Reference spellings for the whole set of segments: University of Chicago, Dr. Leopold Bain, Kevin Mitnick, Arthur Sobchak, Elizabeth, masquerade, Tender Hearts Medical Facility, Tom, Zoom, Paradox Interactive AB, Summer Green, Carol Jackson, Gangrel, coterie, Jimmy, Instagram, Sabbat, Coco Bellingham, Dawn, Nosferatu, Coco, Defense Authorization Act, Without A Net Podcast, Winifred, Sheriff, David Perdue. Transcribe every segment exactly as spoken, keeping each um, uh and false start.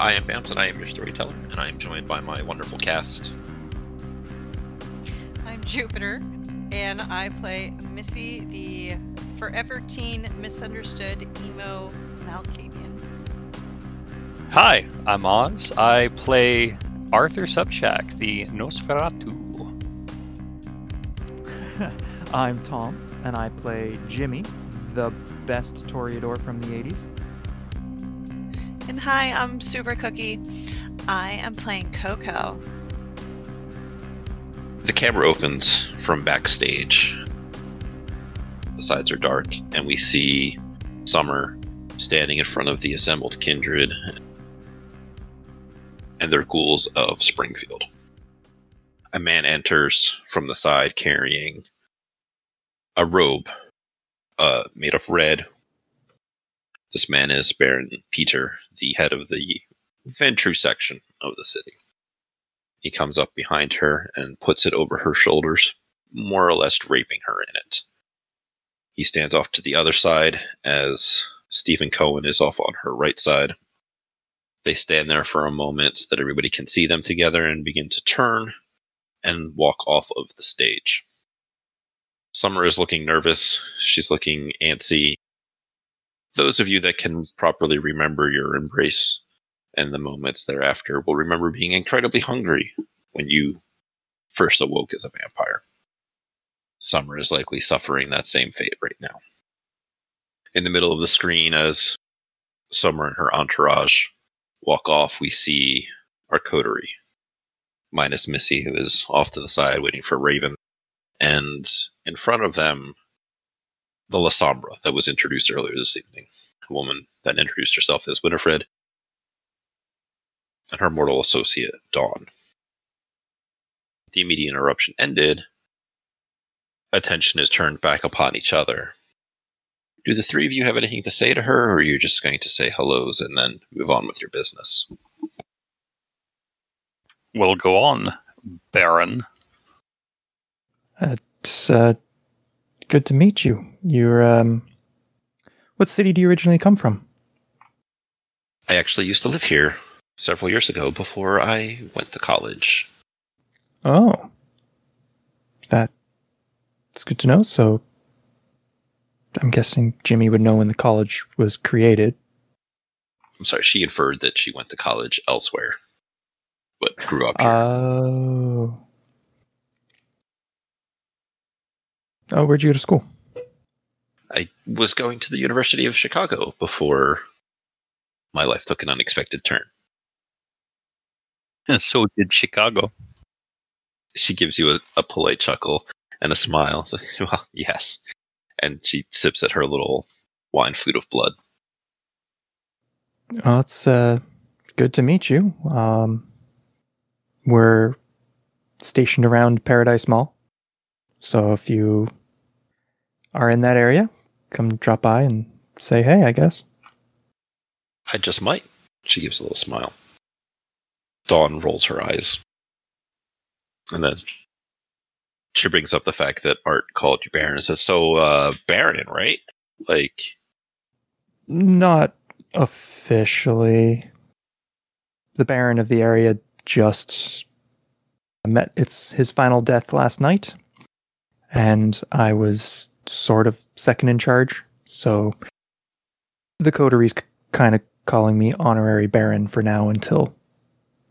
I am Bamz, and I am your storyteller, and I am joined by my wonderful cast. I'm Jupiter, and I play Missy, the forever teen, misunderstood, emo Malkavian. Hi, I'm Oz. I play Arthur Sobchak, the Nosferatu. I'm Tom, and I play Jimmy, the best Toreador from the eighties. And hi, I'm Super Cookie. I am playing Coco. The camera opens from backstage. The sides are dark, and we see Summer standing in front of the assembled kindred and their ghouls of Springfield. A man enters from the side carrying a robe uh, made of red. This man is Baron Peter, the head of the Ventrue section of the city. He comes up behind her and puts it over her shoulders, more or less draping her in it. He stands off to the other side as Stephen Cohen is off on her right side. They stand there for a moment so that everybody can see them together and begin to turn and walk off of the stage. Summer is looking nervous. She's looking antsy. Those of you that can properly remember your embrace and the moments thereafter will remember being incredibly hungry when you first awoke as a vampire. Summer is likely suffering that same fate right now. In the middle of the screen, as Summer and her entourage walk off, we see our coterie, minus Missy, who is off to the side waiting for Raven. And in front of them, the Lasombra that was introduced earlier this evening. A woman that introduced herself as Winifred, and her mortal associate, Dawn. The immediate interruption ended. Attention is turned back upon each other. Do the three of you have anything to say to her, or are you just going to say hellos and then move on with your business? We'll go on, Baron. It's, uh... good to meet you. You're, um... what city do you originally come from? I actually used to live here several years ago before I went to college. Oh. That... it's good to know, so... I'm guessing Jimmy would know when the college was created. I'm sorry, she inferred that she went to college elsewhere, but grew up here. Oh... Uh... Oh, where'd you go to school? I was going to the University of Chicago before my life took an unexpected turn. And so did Chicago. She gives you a, a polite chuckle and a smile. So, well, yes. And she sips at her little wine flute of blood. Well, it's uh, good to meet you. Um, we're stationed around Paradise Mall. So if you... are in that area, come drop by and say hey, I guess. I just might. She gives a little smile. Dawn rolls her eyes. And then she brings up the fact that Art called you Baron and says, so, uh, Baron, right? Like... not officially. The Baron of the area just met it's his final death last night. And I was sort of second in charge, so the coterie's c- kind of calling me honorary Baron for now until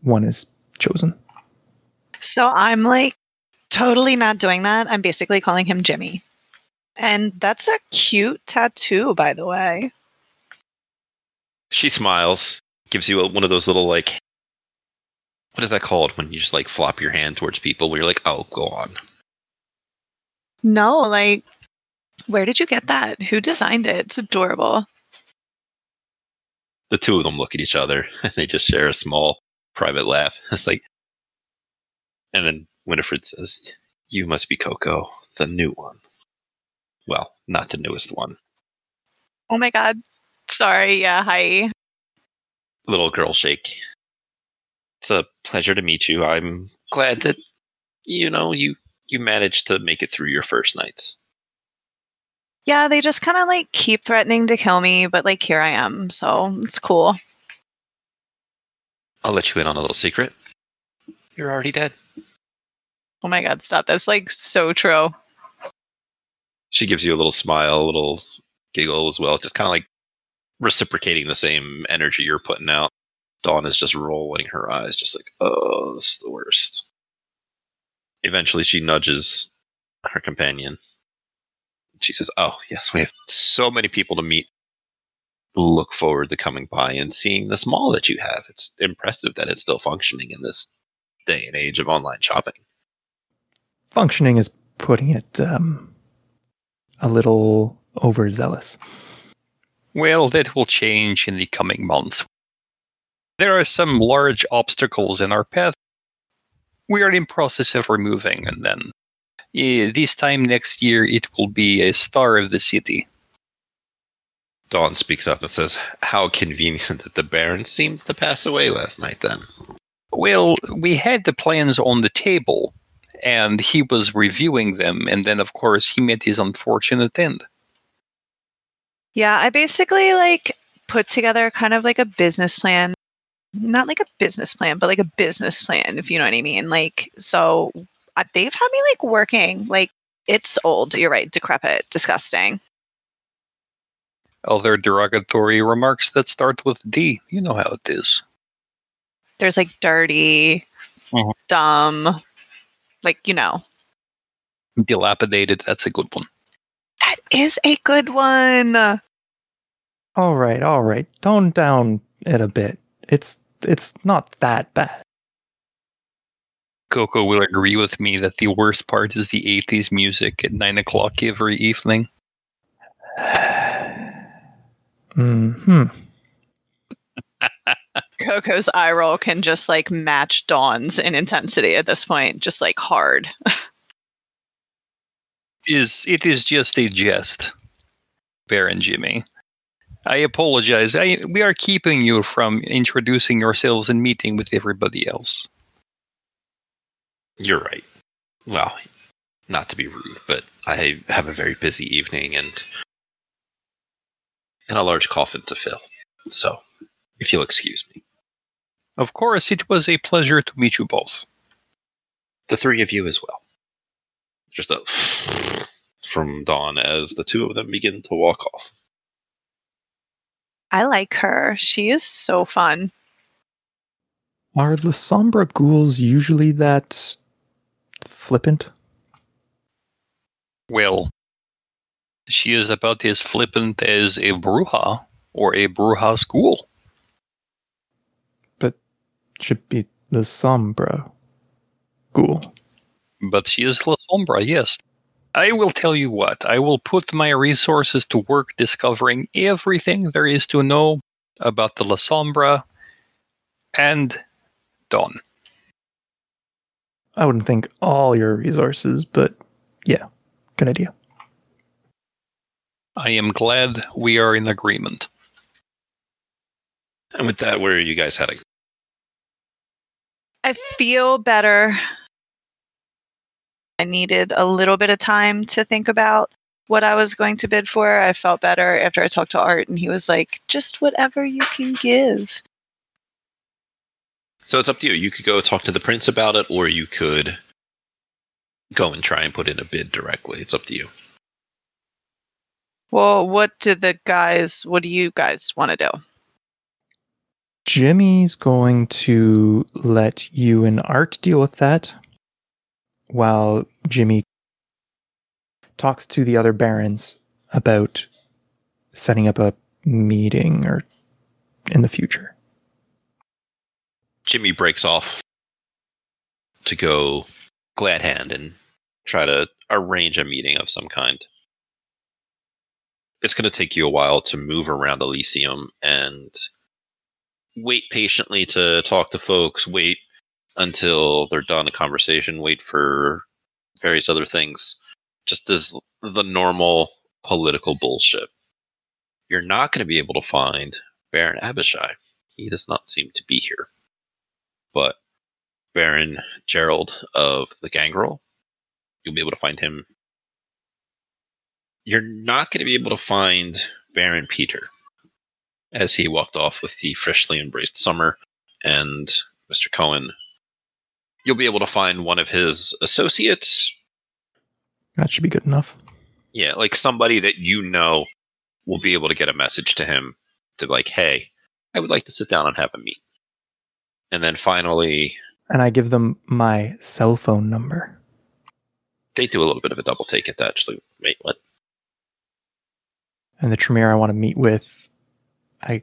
one is chosen. So I'm like totally not doing that. I'm basically calling him Jimmy. And that's a cute tattoo, by the way. She smiles, gives you a, one of those little, like, what is that called when you just, like, flop your hand towards people where you're like, oh, go on. No, like, where did you get that? Who designed it? It's adorable. The two of them look at each other, and they just share a small, private laugh. It's like, and then Winifred says, you must be Coco, the new one. Well, not the newest one. Oh my god. Sorry, yeah, hi. Little girl shake. It's a pleasure to meet you. I'm glad that, you know, you... you managed to make it through your first nights. Yeah, they just kind of like keep threatening to kill me, but like here I am, so it's cool. I'll let you in on a little secret. You're already dead. Oh my god, stop. That's like so true. She gives you a little smile, a little giggle as well. Just kind of like reciprocating the same energy you're putting out. Dawn is just rolling her eyes, just like, oh, this is the worst. Eventually she nudges her companion. She says, oh, yes, we have so many people to meet. Look forward to coming by and seeing this mall that you have. It's impressive that it's still functioning in this day and age of online shopping. Functioning is putting it um, a little overzealous. Well, that will change in the coming months. There are some large obstacles in our path. We are in process of removing, and then yeah, this time next year, it will be a star of the city. Dawn speaks up and says, how convenient that the Baron seemed to pass away last night then. Well, we had the plans on the table, and he was reviewing them, and then, of course, he met his unfortunate end. Yeah, I basically, like, put together kind of like a business plan. Not like a business plan, but like a business plan, if you know what I mean. Like, so I, they've had me, like, working. Like, it's old, you're right, decrepit, disgusting. Other derogatory remarks that start with D. You know how it is. There's, like, dirty, mm-hmm. dumb, like, you know. Dilapidated, that's a good one. That is a good one! All right, all right. Tone down it a bit. It's it's not that bad. Coco will agree with me that the worst part is the eighties music at nine o'clock every evening. Mm-hmm. Coco's eye roll can just like match Dawn's in intensity at this point, just like hard. It is, it is just a jest, Baron Jimmy. I apologize. I, we are keeping you from introducing yourselves and meeting with everybody else. You're right. Well, not to be rude, but I have a very busy evening and and a large coffin to fill. So, if you'll excuse me. Of course, it was a pleasure to meet you both. The three of you as well. Just a from Dawn as the two of them begin to walk off. I like her. She is so fun. Are Lasombra ghouls usually that flippant? Well, she is about as flippant as a bruja or a bruja's ghoul. But should be Lasombra ghoul. But she is Lasombra, yes. I will tell you what, I will put my resources to work discovering everything there is to know about the Lasombra and Dawn. I wouldn't think all your resources, but yeah, good idea. I am glad we are in agreement. And with that, where are you guys heading? I feel better. I needed a little bit of time to think about what I was going to bid for. I felt better after I talked to Art, and he was like, just whatever you can give. So it's up to you. You could go talk to the prince about it, or you could go and try and put in a bid directly. It's up to you. Well, what do the guys, what do you guys want to do? Jimmy's going to let you and Art deal with that. While Jimmy talks to the other barons about setting up a meeting or in the future. Jimmy breaks off to go glad hand and try to arrange a meeting of some kind. It's going to take you a while to move around Elysium and wait patiently to talk to folks, wait until they're done a conversation, wait for various other things. Just as the normal political bullshit. You're not going to be able to find Baron Abishai. He does not seem to be here. But Baron Gerald of the Gangrel, you'll be able to find him. You're not going to be able to find Baron Peter, as he walked off with the freshly embraced Summer and Mister Cohen, you'll be able to find one of his associates. That should be good enough. Yeah, like somebody that you know will be able to get a message to him to like, hey, I would like to sit down and have a meet. And then finally... And I give them my cell phone number. They do a little bit of a double take at that. Just like, wait, what? And the Tremere I want to meet with I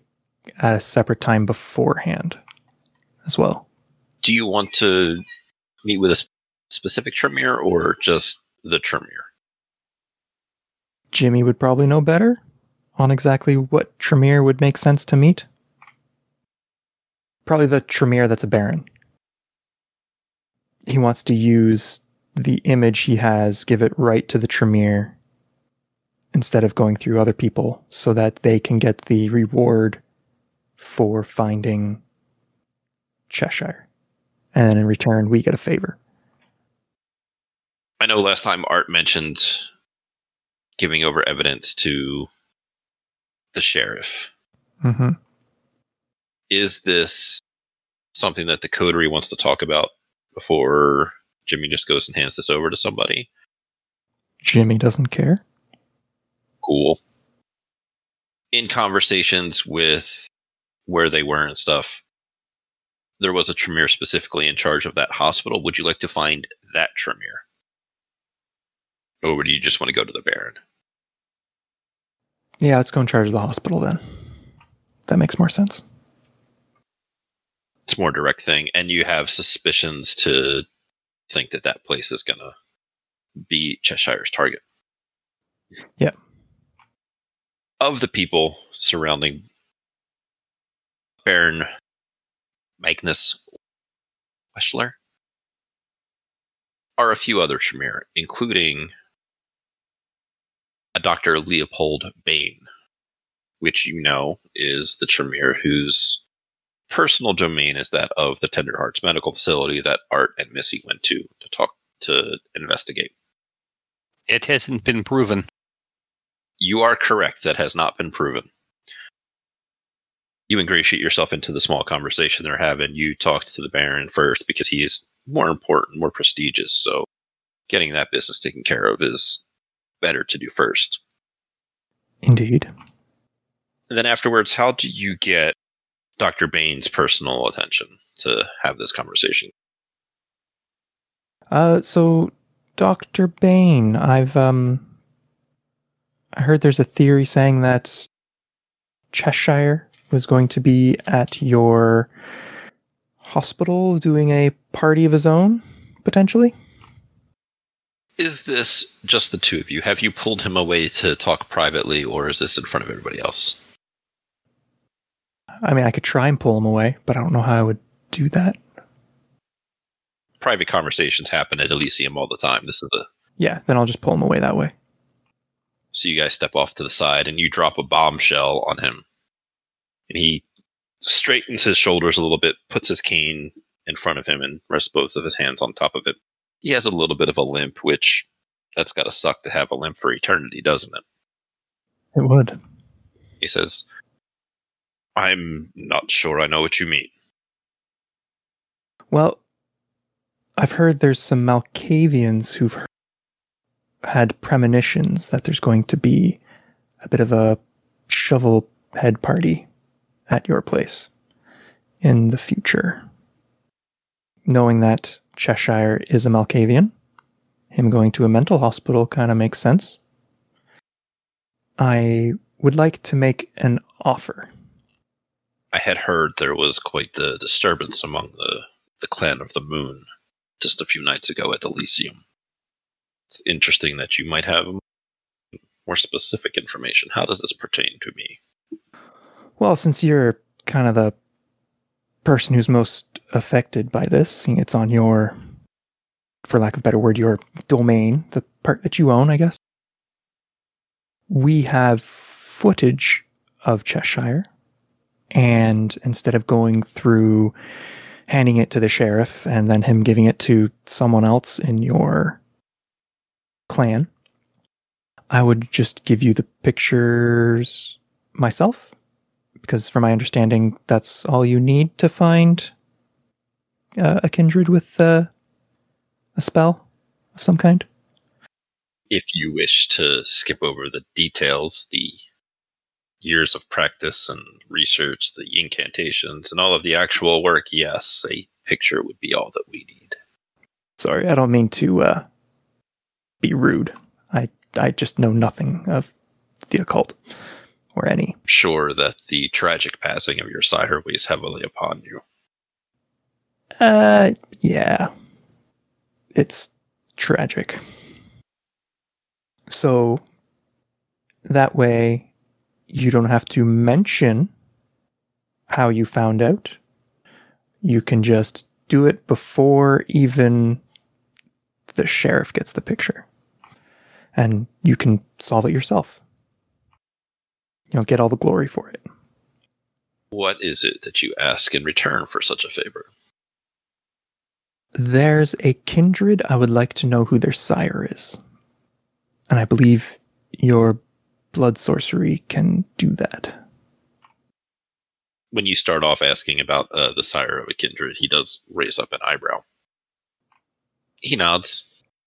at a separate time beforehand as well. Do you want to meet with a sp- specific Tremere or just the Tremere? Jimmy would probably know better on exactly what Tremere would make sense to meet. Probably the Tremere that's a Baron. He wants to use the image he has, give it right to the Tremere instead of going through other people so that they can get the reward for finding Cheshire. And then in return, we get a favor. I know last time Art mentioned giving over evidence to the sheriff. Mm-hmm. Is this something that the coterie wants to talk about before Jimmy just goes and hands this over to somebody? Jimmy doesn't care. Cool. In conversations with where they were and stuff, there was a Tremere specifically in charge of that hospital. Would you like to find that Tremere? Or would you just want to go to the Baron? Yeah, let's go in charge of the hospital then. That makes more sense. It's a more direct thing, and you have suspicions to think that that place is going to be Cheshire's target. Yeah. Of the people surrounding Baron Magnus Weschler are a few other Tremere, including a Doctor Leopold Bain, which you know is the Tremere who's personal domain is that of the Tender Hearts Medical Facility that Art and Missy went to to talk to investigate. It hasn't been proven. You are correct. That has not been proven. You ingratiate yourself into the small conversation they're having. You talked to the Baron first because he's more important, more prestigious. So getting that business taken care of is better to do first. Indeed. And then afterwards, how do you get Doctor Bain's personal attention to have this conversation? Uh, so, Doctor Bain, I've um, I heard there's a theory saying that Cheshire was going to be at your hospital doing a party of his own, potentially. Is this just the two of you? Have you pulled him away to talk privately, or is this in front of everybody else? I mean, I could try and pull him away, but I don't know how I would do that. Private conversations happen at Elysium all the time. This is a yeah. Then I'll just pull him away that way. So you guys step off to the side and you drop a bombshell on him, and he straightens his shoulders a little bit, puts his cane in front of him, and rests both of his hands on top of it. He has a little bit of a limp, which that's got to suck to have a limp for eternity, doesn't it? It would. He says, I'm not sure I know what you mean. Well, I've heard there's some Malkavians who've had premonitions that there's going to be a bit of a shovel head party at your place in the future. Knowing that Cheshire is a Malkavian, him going to a mental hospital kind of makes sense. I would like to make an offer. I had heard there was quite the disturbance among the, the clan of the moon just a few nights ago at Elysium. It's interesting that you might have more specific information. How does this pertain to me? Well, since you're kind of the person who's most affected by this, it's on your, for lack of a better word, your domain, the part that you own, I guess. We have footage of Cheshire. And instead of going through handing it to the sheriff and then him giving it to someone else in your clan, I would just give you the pictures myself, because from my understanding, that's all you need to find uh, a kindred with uh, a spell of some kind. If you wish to skip over the details, the years of practice and research, the incantations, and all of the actual work, yes, a picture would be all that we need. Sorry, I don't mean to uh, be rude. I I just know nothing of the occult, or any. I'm sure that the tragic passing of your sire weighs heavily upon you. Uh, yeah. It's tragic. So, that way, you don't have to mention how you found out. You can just do it before even the sheriff gets the picture. And you can solve it yourself. You know, get all the glory for it. What is it that you ask in return for such a favor? There's a kindred I would like to know who their sire is. And I believe your blood sorcery can do that. When you start off asking about uh, the sire of a kindred, he does raise up an eyebrow. He nods.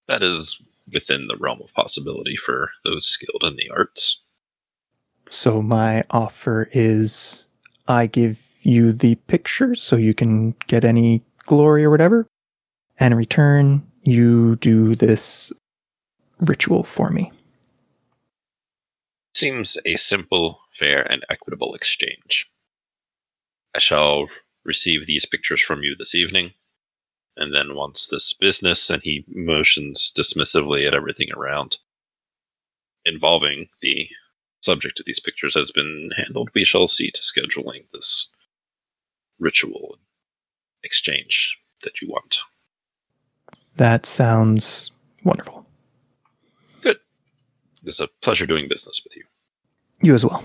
That is within the realm of possibility for those skilled in the arts. So my offer is I give you the picture so you can get any glory or whatever, and in return you do this ritual for me. Seems a simple, fair, and equitable exchange. I shall receive these pictures from you this evening, and then once this business, and he motions dismissively at everything around, involving the subject of these pictures has been handled, we shall see to scheduling this ritual exchange that you want. That sounds wonderful. Good. It's a pleasure doing business with you. You as well.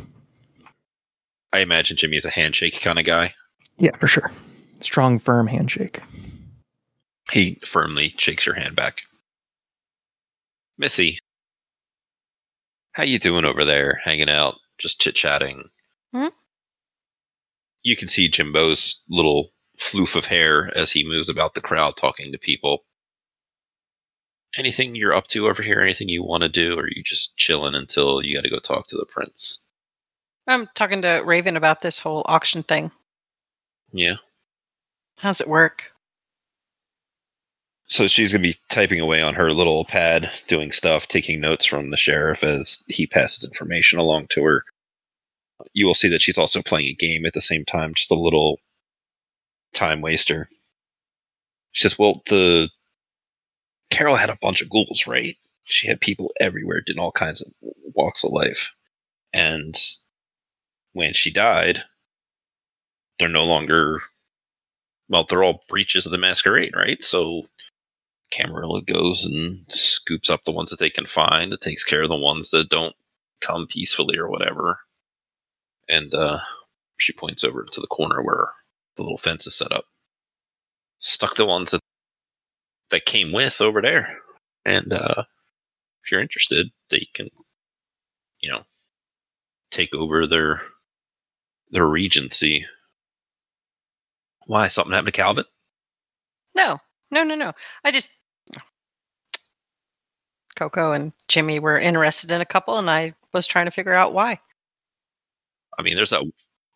I imagine Jimmy's a handshake kind of guy. Yeah, for sure. Strong, firm handshake. He firmly shakes your hand back. Missy, how you doing over there? Hanging out, just chit-chatting. Hmm? You can see Jimbo's little floof of hair as he moves about the crowd talking to people. Anything you're up to over here? Anything you want to do? Or are you just chilling until you got to go talk to the prince? I'm talking to Raven about this whole auction thing. Yeah. How's it work? So she's going to be typing away on her little pad, doing stuff, taking notes from the sheriff as he passes information along to her. You will see that she's also playing a game at the same time, just a little time waster. She says, well, the Carol had a bunch of ghouls, right? She had people everywhere, did all kinds of walks of life. And when she died, they're no longer, well, they're all breaches of the masquerade, right? So Camarilla goes and scoops up the ones that they can find. It takes care of the ones that don't come peacefully or whatever. And uh, she points over to the corner where the little fence is set up. Stuck the ones that, that came with over there. And uh, if you're interested, they can, you know, take over their their regency. Why? Something happened to Calvin? No. No, no, no. I just... Coco and Jimmy were interested in a couple, and I was trying to figure out why. I mean, there's that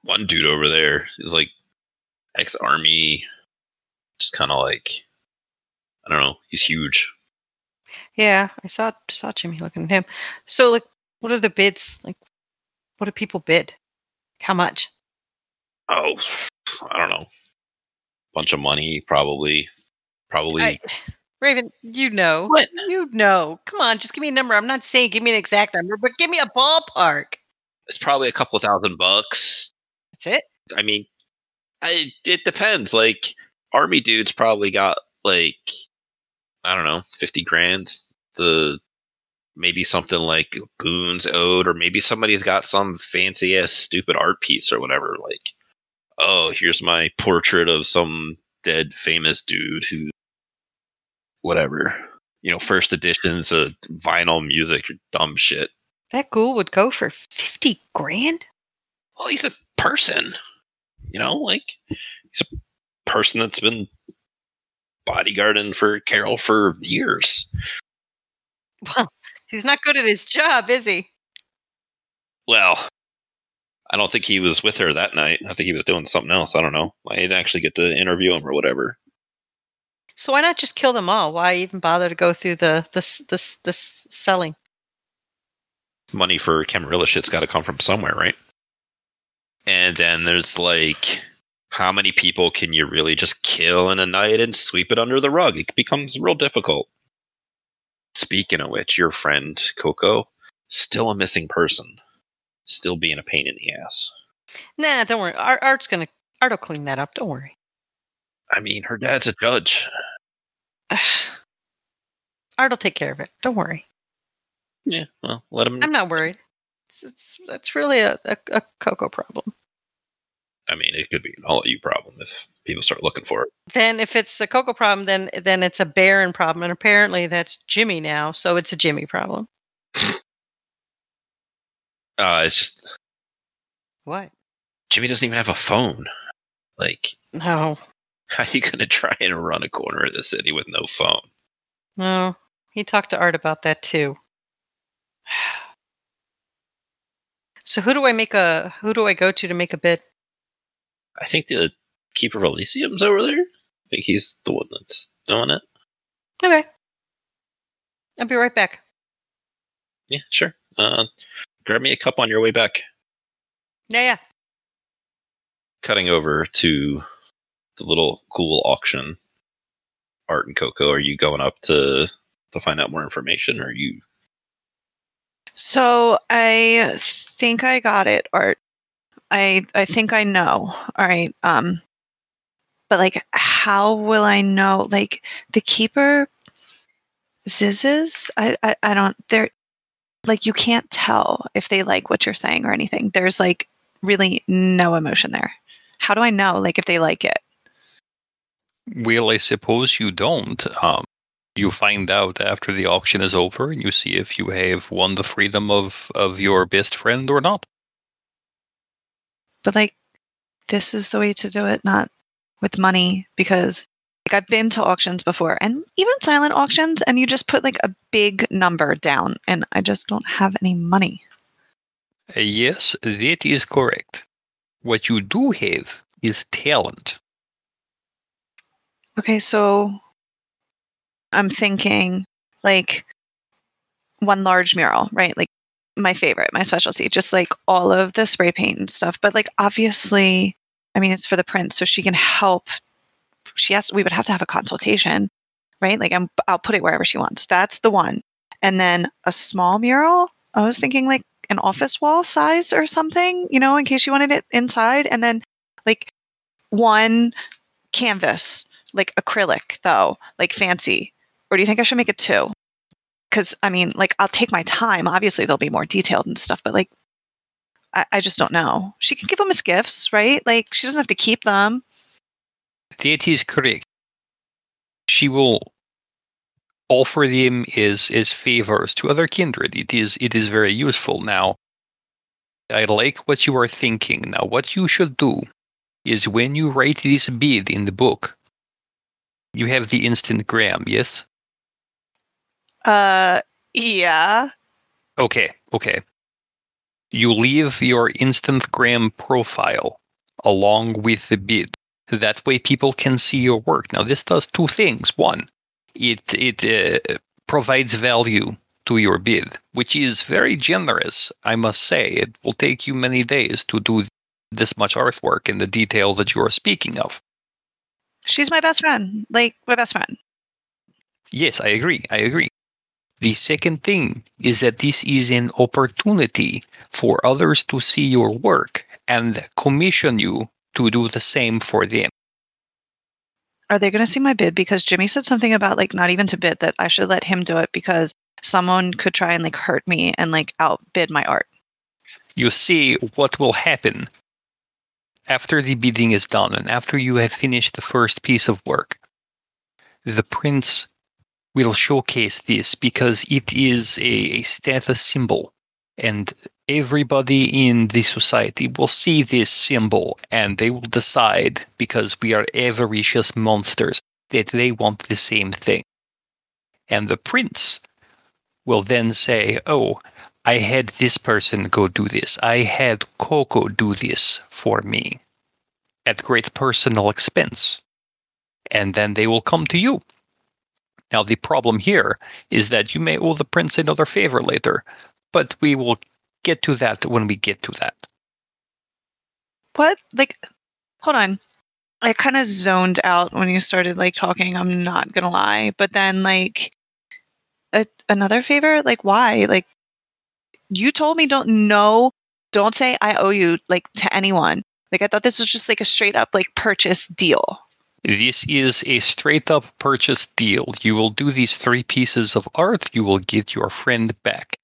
one dude over there. He's like ex-army. Just kind of like... I don't know. He's huge. Yeah, I saw saw Jimmy looking at him. So, like, what are the bids? Like, what do people bid? How much? Oh, I don't know. Bunch of money, probably. Probably. I, Raven, you know. What? You know. Come on, just give me a number. I'm not saying give me an exact number, but give me a ballpark. It's probably a couple of thousand bucks. That's it? I mean, I, it depends. Like, army dudes probably got, like, I don't know, fifty grand. The Maybe something like Boone's Ode, or maybe somebody's got some fancy-ass stupid art piece or whatever, like, oh, here's my portrait of some dead famous dude who, whatever, you know, first editions of vinyl music or dumb shit. That ghoul would go for fifty grand? Well, he's a person. You know, like, he's a person that's been bodyguarding for Carol for years. Well, he's not good at his job, is he? Well, I don't think he was with her that night. I think he was doing something else. I don't know. I didn't actually get to interview him or whatever. So why not just kill them all? Why even bother to go through the this this this selling? Money for Camarilla shit's got to come from somewhere, right? And then there's like, how many people can you really just kill in a night and sweep it under the rug? It becomes real difficult. Speaking of which, your friend Coco, still a missing person, still being a pain in the ass. Nah, don't worry. Art, Art's gonna Art'll clean that up. Don't worry. I mean, her dad's a judge. Art'll take care of it. Don't worry. Yeah, well, let him. I'm not worried. It's, it's that's really a, a, a Coco problem. I mean, it could be an all of you problem if people start looking for it. Then if it's a Coco problem, then then it's a Baron problem. And apparently that's Jimmy now, so it's a Jimmy problem. uh, it's just... What? Jimmy doesn't even have a phone. Like... No. How are you going to try and run a corner of the city with no phone? No. He talked to Art about that, too. So who do I make a... Who do I go to to make a bid? I think the Keeper of Elysium's over there. I think he's the one that's doing it. Okay. I'll be right back. Yeah, sure. Uh, grab me a cup on your way back. Yeah, yeah. Cutting over to the little ghoul auction. Art and Coco, are you going up to to find out more information, or are you... So, I think I got it, Art. I, I think I know. All right. Um, but like, how will I know? Like the keeper zizzes. I, I, I don't, they're like, you can't tell if they like what you're saying or anything. There's like really no emotion there. How do I know? Like if they like it? Well, I suppose you don't. Um, you find out after the auction is over and you see if you have won the freedom of, of your best friend or not. But, like, this is the way to do it, not with money, because like I've been to auctions before, and even silent auctions, and you just put, like, a big number down, and I just don't have any money. Yes, that is correct. What you do have is talent. Okay, so I'm thinking, like, one large mural, right? Like, my favorite, my specialty, just like all of the spray paint and stuff. But like, obviously, I mean, it's for the prince, so she can help. She has, we would have to have a consultation, right? Like I'm, I'll put it wherever she wants. That's the one. And then a small mural. I was thinking like an office wall size or something, you know, in case you wanted it inside. And then like one canvas, like acrylic though, like fancy. Or do you think I should make it two? Because, I mean, like, I'll take my time. Obviously, they'll be more detailed and stuff. But, like, I, I just don't know. She can give them as gifts, right? Like, she doesn't have to keep them. That is correct. She will offer them as, as favors to other kindred. It is, it is very useful. Now, I like what you are thinking. Now, what you should do is when you write this bid in the book, you have the instant gram, yes? Uh, yeah. Okay, okay. You leave your Instagram profile along with the bid. That way people can see your work. Now, this does two things. One, it it uh, provides value to your bid, which is very generous, I must say. It will take you many days to do this much artwork in the detail that you are speaking of. She's my best friend. Like, my best friend. Yes, I agree. I agree. The second thing is that this is an opportunity for others to see your work and commission you to do the same for them. Are they going to see my bid? Because Jimmy said something about like not even to bid, that I should let him do it because someone could try and like hurt me and like outbid my art. You see what will happen after the bidding is done and after you have finished the first piece of work. The prince will showcase this because it is a, a status symbol, and everybody in the society will see this symbol and they will decide, because we are avaricious monsters, that they want the same thing. And the prince will then say, oh, I had this person go do this. I had Coco do this for me at great personal expense. And then they will come to you. Now, the problem here is that you may owe the prince another favor later, but we will get to that when we get to that. What? Like, hold on. I kind of zoned out when you started, like, talking, I'm not going to lie. But then, like, a- another favor? Like, why? Like, you told me don't know, don't say I owe you, like, to anyone. Like, I thought this was just, like, a straight-up, like, purchase deal. This is a straight-up purchase deal. You will do these three pieces of art. You will get your friend back.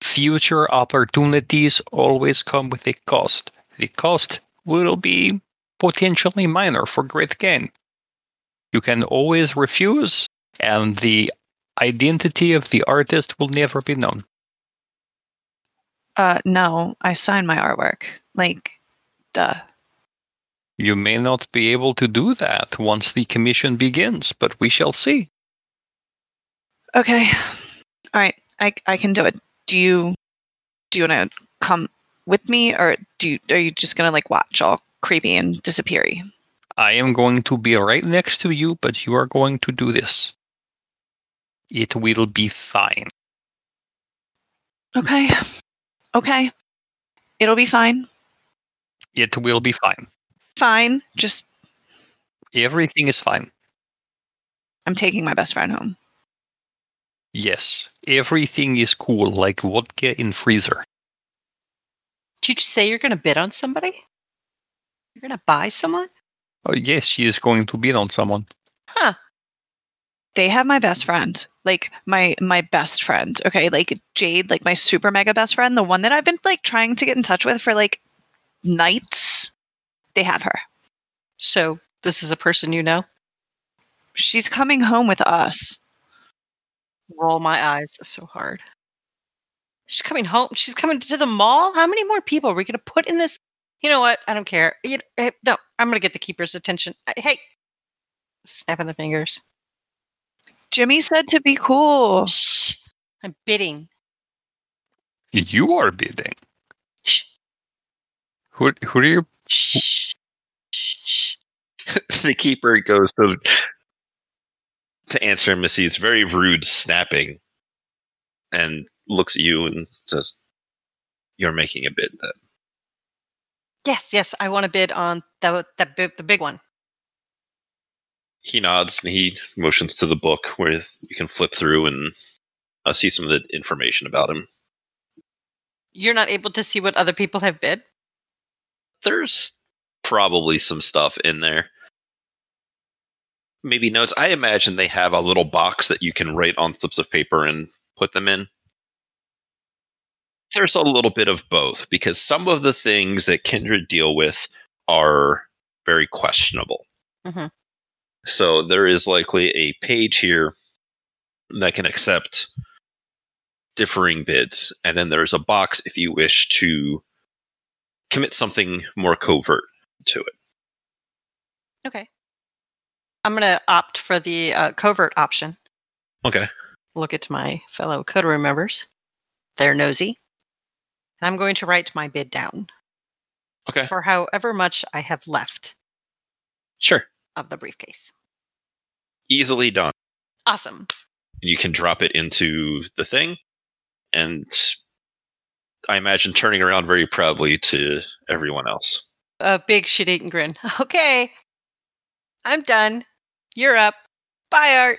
Future opportunities always come with a cost. The cost will be potentially minor for great gain. You can always refuse, and the identity of the artist will never be known. Uh, no, I signed my artwork. Like, duh. You may not be able to do that once the commission begins, but we shall see. Okay. All right. I I can do it. Do you do you want to come with me, or do you, are you just going to, like, watch all creepy and disappeary? I am going to be right next to you, but you are going to do this. It will be fine. Okay. Okay. It'll be fine. It will be fine. Fine. Just everything is fine. I'm taking my best friend home. Yes, everything is cool, like vodka in freezer. Did you say you're going to bid on somebody? You're going to buy someone? Oh yes, she is going to bid on someone. Huh? They have my best friend, like my my best friend. Okay, like Jade, like my super mega best friend, the one that I've been, like, trying to get in touch with for, like, nights. They have her. So this is a person you know? She's coming home with us. Roll my eyes so hard. She's coming home. She's coming to the mall? How many more people are we going to put in this? You know what? I don't care. You know, no, I'm going to get the keeper's attention. I, hey. Snapping the fingers. Jimmy said to be cool. Shh. I'm bidding. You are bidding. Shh. Who, who are you? Shh. The keeper goes to to answer Missy's very rude snapping and looks at you and says, "You're making a bid then." Yes, yes, I want to bid on the the, the big one. He nods and he motions to the book where you can flip through and uh, see some of the information about him. You're not able to see what other people have bid? There's probably some stuff in there. Maybe notes. I imagine they have a little box that you can write on slips of paper and put them in. There's a little bit of both, because some of the things that Kindred deal with are very questionable. Mm-hmm. So there is likely a page here that can accept differing bids. And then there's a box if you wish to commit something more covert to it. Okay. I'm going to opt for the uh, covert option. Okay. Look at my fellow coterie members. They're nosy. And I'm going to write my bid down. Okay. For however much I have left. Sure. Of the briefcase. Easily done. Awesome. You can drop it into the thing. And I imagine turning around very proudly to everyone else. A big shit-eating grin. Okay. I'm done. You're up. Bye, Art.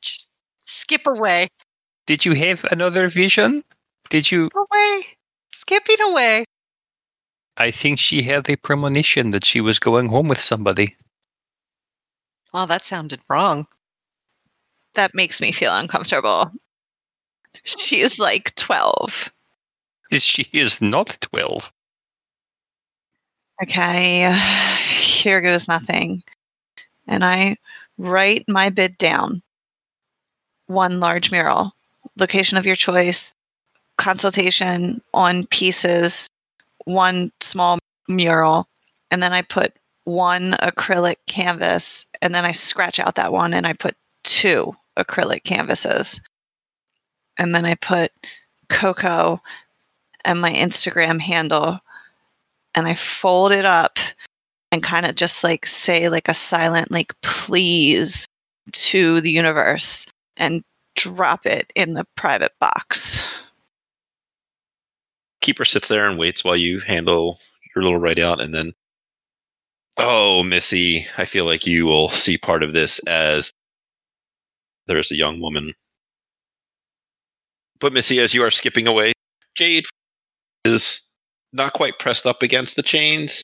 Just skip away. Did you have another vision? Did you... Away. Skipping away. I think she had a premonition that she was going home with somebody. Well, that sounded wrong. That makes me feel uncomfortable. She is like twelve. She is not twelve. Okay, here goes nothing. And I write my bid down. One large mural. Location of your choice. consultation on pieces, one small mural, and then I put one acrylic canvas, and then I scratch out that one and I put two acrylic canvases. And then I put Coco and my Instagram handle, and I fold it up and kind of just like say like a silent like please to the universe and drop it in the private box. Keeper sits there and waits while you handle your little write-out, and then, oh, Missy, I feel like you will see part of this as there's a young woman. But Missy, as you are skipping away, Jade is not quite pressed up against the chains,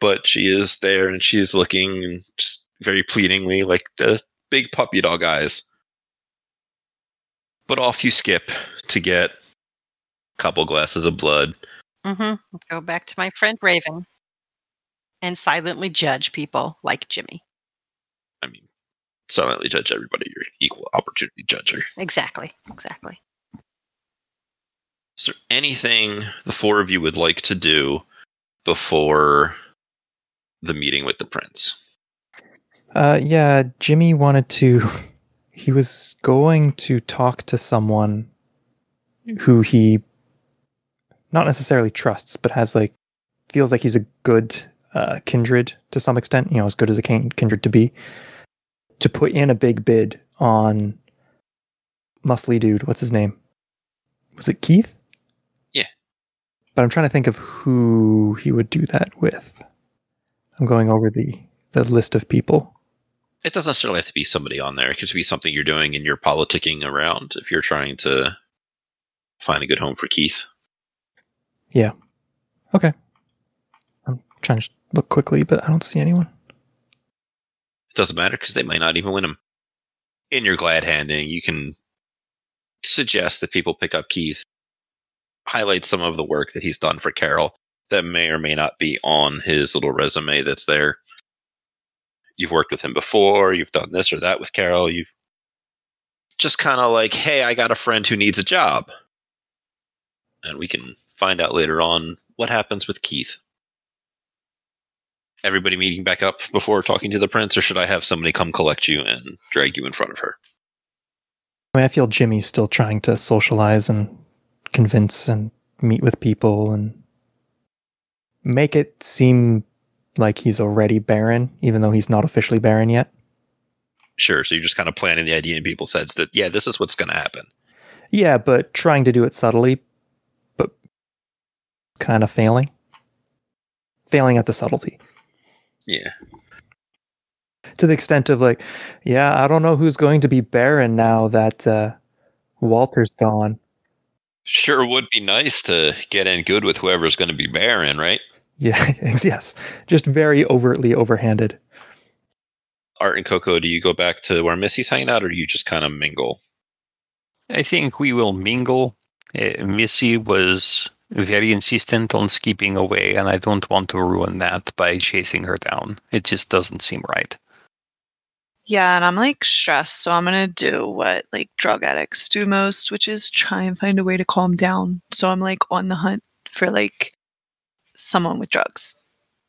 but she is there and she's looking and just very pleadingly like the big puppy dog eyes. But off you skip to get a couple glasses of blood. Mm-hmm. Go back to my friend Raven and silently judge people like Jimmy. I mean, silently judge everybody. You're an equal opportunity judger. Exactly. Exactly. Is there anything the four of you would like to do before the meeting with the prince? Uh, yeah, Jimmy wanted to... He was going to talk to someone who he not necessarily trusts, but has like feels like he's a good uh, kindred to some extent, you know, as good as a kindred to be, to put in a big bid on muscly dude. What's his name? Was it Keith? Yeah. But I'm trying to think of who he would do that with. I'm going over the, the list of people. It doesn't necessarily have to be somebody on there. It could be something you're doing and you're politicking around if you're trying to find a good home for Keith. Yeah. Okay. I'm trying to look quickly, but I don't see anyone. It doesn't matter because they might not even win him. In your glad handing, you can suggest that people pick up Keith, highlight some of the work that he's done for Carol that may or may not be on his little resume that's there. You've worked with him before, you've done this or that with Carol, you've just kind of like, hey, I got a friend who needs a job. And we can find out later on what happens with Keith. Everybody meeting back up before talking to the prince, or should I have somebody come collect you and drag you in front of her? I mean, I feel Jimmy's still trying to socialize and convince and meet with people and make it seem like he's already barren, even though he's not officially barren yet. Sure, so you're just kind of planting the idea in people's heads that, yeah, this is what's going to happen. Yeah, but trying to do it subtly, but kind of failing. Failing at the subtlety. Yeah. To the extent of like, yeah, I don't know who's going to be barren now that uh, Walter's gone. Sure would be nice to get in good with whoever's going to be barren, right? Yeah, yes. Just very overtly overhanded. Art and Coco, do you go back to where Missy's hanging out, or do you just kind of mingle? I think we will mingle. Uh, Missy was very insistent on skipping away, and I don't want to ruin that by chasing her down. It just doesn't seem right. Yeah, and I'm like stressed, so I'm going to do what like drug addicts do most, which is try and find a way to calm down. So I'm like on the hunt for like someone with drugs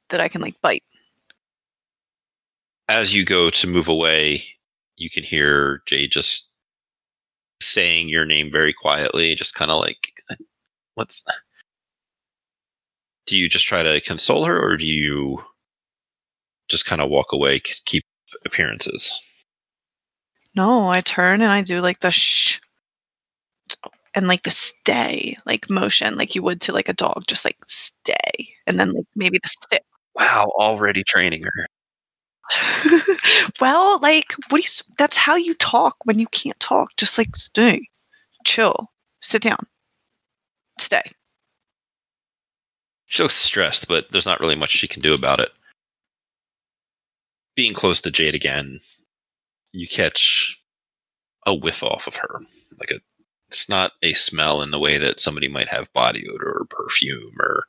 that I can like bite. As you go to move away, you can hear Jay just saying your name very quietly, just kind of like, what's... Do you just try to console her, or do you just kind of walk away, keep appearances? No, I turn and I do like the shh and like the stay, like motion, like you would to like a dog, just like stay. And then like maybe the sit. Wow, already training her. Well, like, what do you, that's how you talk when you can't talk. Just like stay, chill, sit down, stay. She looks stressed, but there's not really much she can do about it. Being close to Jade again, you catch a whiff off of her, like a It's not a smell in the way that somebody might have body odor or perfume or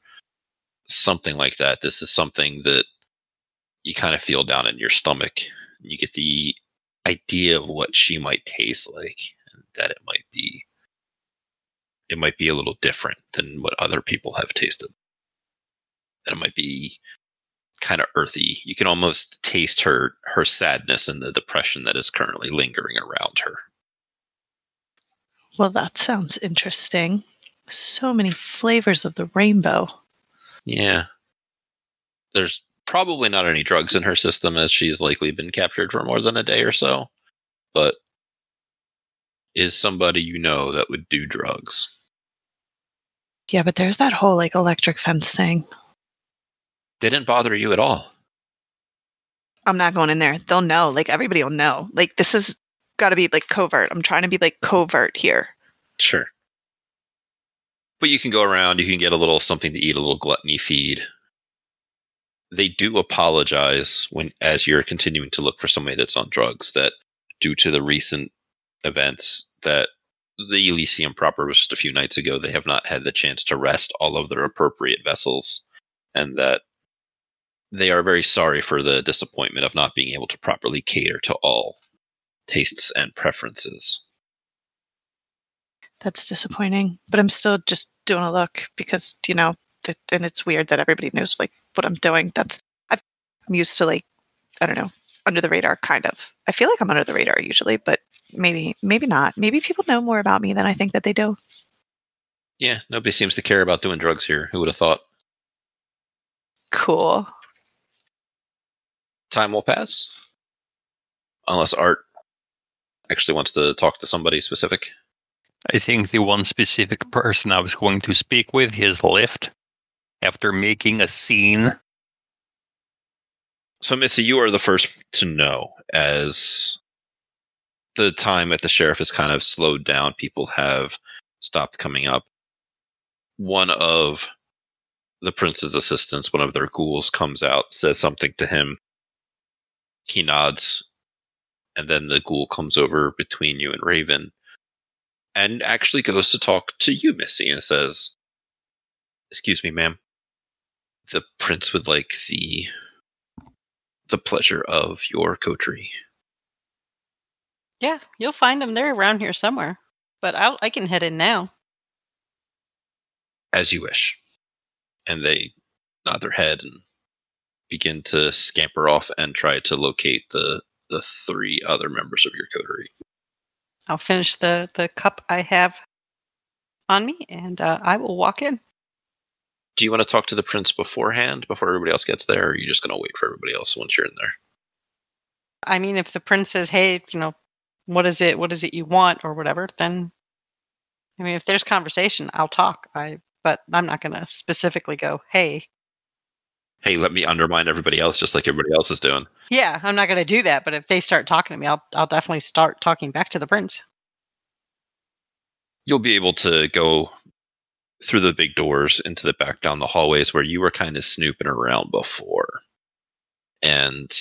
something like that. This is something that you kind of feel down in your stomach. You get the idea of what she might taste like, and that it might be it might be a little different than what other people have tasted. And it might be kind of earthy. You can almost taste her, her sadness and the depression that is currently lingering around her. Well, that sounds interesting. So many flavors of the rainbow. Yeah. There's probably not any drugs in her system, as she's likely been captured for more than a day or so. But is somebody you know that would do drugs? Yeah, but there's that whole, like, electric fence thing. Didn't bother you at all? I'm not going in there. They'll know. Like, everybody will know. Like, this has got to be, like, covert. I'm trying to be, like, covert here. Sure. But you can go around. You can get a little something to eat, a little gluttony feed. They do apologize when, as you're continuing to look for somebody that's on drugs, that due to the recent events that the Elysium proper was just a few nights ago, they have not had the chance to rest all of their appropriate vessels, and that they are very sorry for the disappointment of not being able to properly cater to all tastes and preferences. That's disappointing, but I'm still just doing a look because, you know, th- and it's weird that everybody knows, like, what I'm doing. That's, I've, I'm used to, like, I don't know, under the radar, kind of. I feel like I'm under the radar usually, but maybe, maybe not. Maybe people know more about me than I think that they do. Yeah, nobody seems to care about doing drugs here. Who would have thought? Cool. Time will pass. Unless Art actually wants to talk to somebody specific. I think the one specific person I was going to speak with has left after making a scene. So, Missy, you are the first to know, as the time at the sheriff has kind of slowed down. People have stopped coming up. One of the prince's assistants, one of their ghouls, comes out, says something to him. He nods, and then the ghoul comes over between you and Raven, and actually goes to talk to you, Missy, and says, "Excuse me, ma'am. The prince would like the... the pleasure of your coterie." Yeah, you'll find them. They're around here somewhere. But I'll, I can head in now. As you wish. And they nod their head and begin to scamper off and try to locate the the three other members of your coterie. I'll finish the, the cup I have on me, and uh, I will walk in. Do you want to talk to the prince beforehand, before everybody else gets there, or are you just going to wait for everybody else once you're in there? I mean, if the prince says, hey, you know, what is it, what is it you want, or whatever, then, I mean, if there's conversation, I'll talk. I But I'm not going to specifically go, hey. Hey, let me undermine everybody else, just like everybody else is doing. Yeah, I'm not going to do that, but if they start talking to me, I'll I'll definitely start talking back to the prince. You'll be able to go through the big doors into the back down the hallways where you were kind of snooping around before. And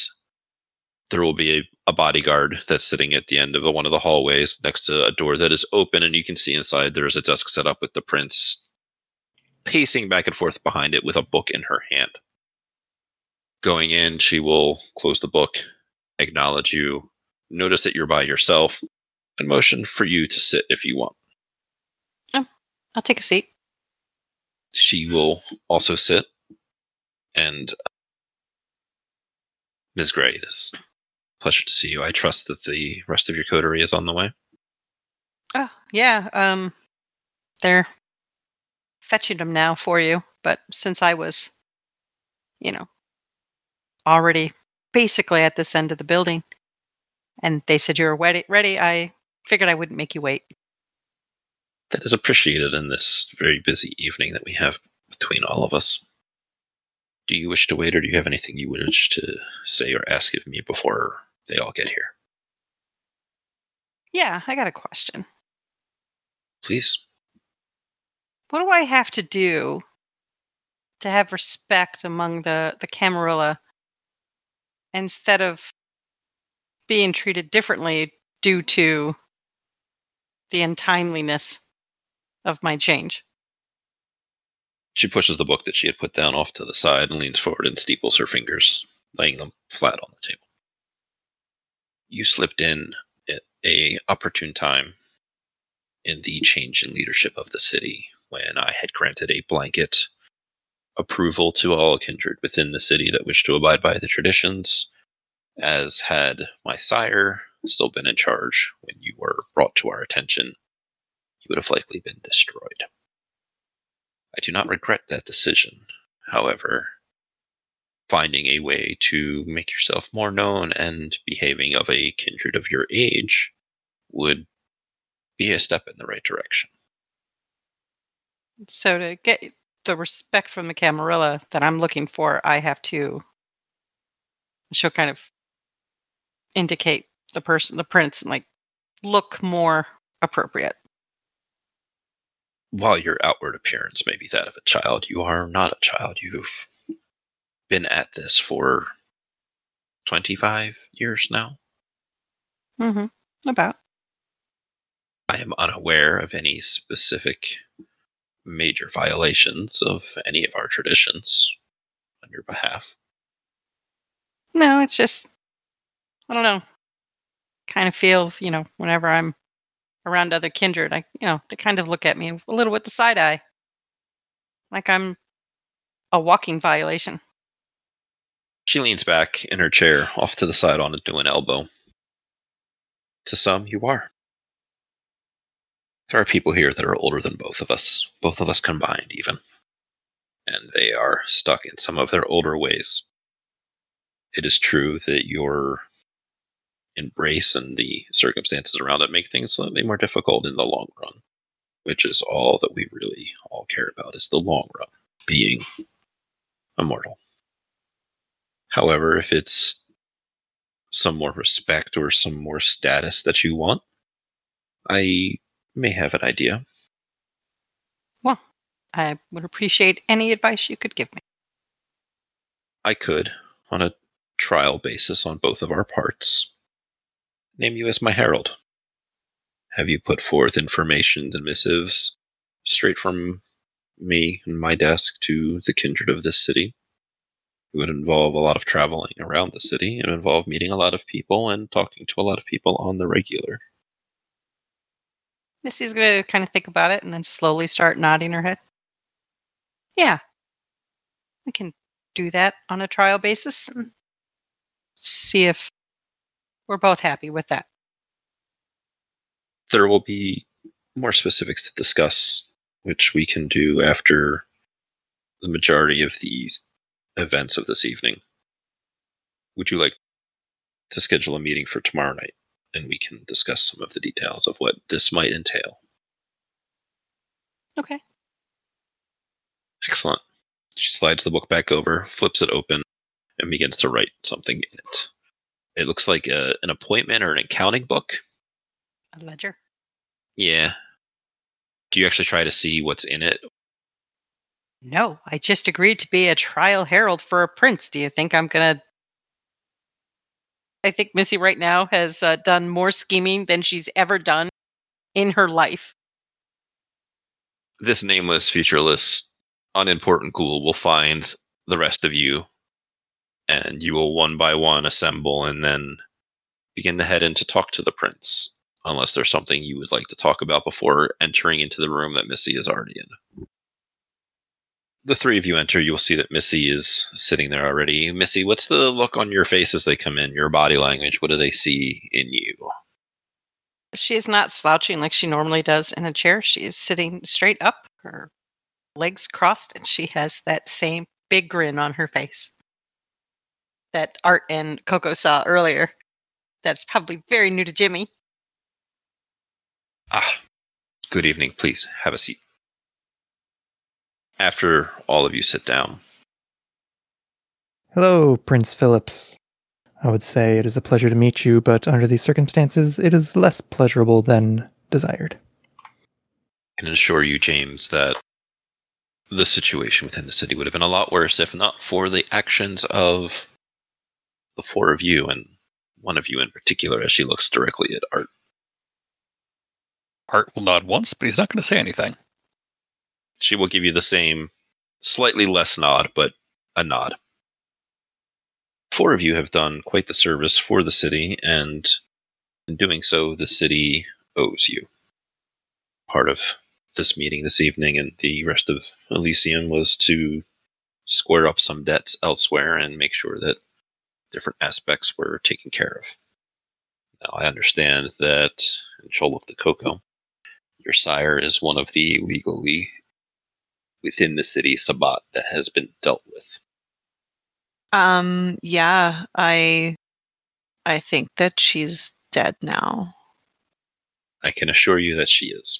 there will be a, a bodyguard that's sitting at the end of the, one of the hallways next to a door that is open, and you can see inside there's a desk set up with the prince pacing back and forth behind it with a book in her hand. Going in, she will close the book, acknowledge you, notice that you're by yourself, and motion for you to sit if you want. Oh, I'll take a seat. She will also sit, and uh, Miz Gray, it is a pleasure to see you. I trust that the rest of your coterie is on the way. Oh, yeah. Um, they're fetching them now for you, but since I was, you know, already basically at this end of the building, and they said you were ready, I figured I wouldn't make you wait. That is appreciated in this very busy evening that we have between all of us. Do you wish to wait, or do you have anything you wish to say or ask of me before they all get here? Yeah, I got a question. Please. What do I have to do to have respect among the, the Camarilla instead of being treated differently due to the untimeliness of my change? She pushes the book that she had put down off to the side and leans forward and steeples her fingers, laying them flat on the table. You slipped in at an opportune time. in the change in leadership of the city when I had granted a blanket approval to all kindred within the city that wished to abide by the traditions, as had my sire still been in charge when you were brought to our attention, you would have likely been destroyed. I do not regret that decision. However, finding a way to make yourself more known and behaving of a kindred of your age would be a step in the right direction. So to get the respect from the Camarilla that I'm looking for, I have to... She'll kind of indicate the person, the prince, and like look more appropriate. While your outward appearance may be that of a child, you are not a child. You've been at this for twenty-five years now. Mm-hmm. About. I am unaware of any specific major violations of any of our traditions on your behalf. No, it's just, I don't know, kind of feels, you know, whenever I'm around other kindred, I, you know, they kind of look at me a little with the side eye, like I'm a walking violation. She leans back in her chair, off to the side onto an elbow. To some, you are. There are people here that are older than both of us, both of us combined, even. And they are stuck in some of their older ways. It is true that your embrace and the circumstances around it make things slightly more difficult in the long run, which is all that we really all care about, is the long run, being immortal. However, if it's some more respect or some more status that you want, I may have an idea. Well, I would appreciate any advice you could give me. I could, on a trial basis on both of our parts, name you as my herald. Have you put forth information and missives straight from me and my desk to the kindred of this city? It would involve a lot of traveling around the city. It would involve meeting a lot of people and talking to a lot of people on the regular. Missy's going to kind of think about it and then slowly start nodding her head. Yeah, we can do that on a trial basis and see if we're both happy with that. There will be more specifics to discuss, which we can do after the majority of these events of this evening. Would you like to schedule a meeting for tomorrow night, and we can discuss some of the details of what this might entail? Okay. Excellent. She slides the book back over, flips it open, and begins to write something in it. It looks like a, an appointment or an accounting book. A ledger? Yeah. Do you actually try to see what's in it? No, I just agreed to be a trial herald for a prince. Do you think I'm going to... I think Missy right now has uh, done more scheming than she's ever done in her life. This nameless, futureless, unimportant ghoul will find the rest of you, and you will one by one assemble and then begin to head in to talk to the prince, unless there's something you would like to talk about before entering into the room that Missy is already in. The three of you enter, you'll see that Missy is sitting there already. Missy, what's the look on your face as they come in, your body language? What do they see in you? She is not slouching like she normally does in a chair. She is sitting straight up, her legs crossed, and she has that same big grin on her face that Art and Coco saw earlier. That's probably very new to Jimmy. Ah, good evening. Please, have a seat. After all of you sit down. Hello, Prince Phillips. I would say it is a pleasure to meet you, but under these circumstances, it is less pleasurable than desired. I can assure you, James, that the situation within the city would have been a lot worse if not for the actions of the four of you, and one of you in particular, as she looks directly at Art. Art will nod once, but he's not going to say anything. She will give you the same, slightly less nod, but a nod. Four of you have done quite the service for the city, and in doing so, the city owes you. part of this meeting this evening and the rest of Elysium was to square up some debts elsewhere and make sure that different aspects were taken care of. Now, I understand that, and she'll look to Coco, your sire is one of the legally within the city Sabbat that has been dealt with. Um, yeah, I, I think that she's dead now. I can assure you that she is.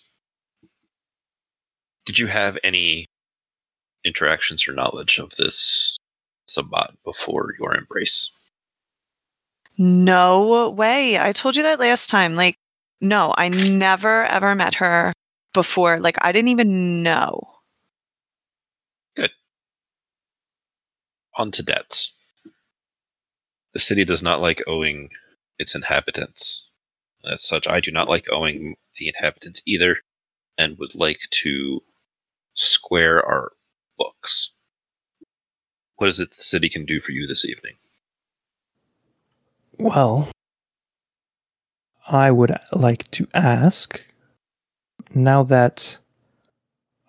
Did you have any interactions or knowledge of this Sabbat before your embrace? No way. I told you that last time. Like, no, I never ever met her before. Like, I didn't even know. Good. On to debts. The city does not like owing its inhabitants. As such, I do not like owing the inhabitants either, and would like to square our books. What is it the city can do for you this evening? Well, I would like to ask, now that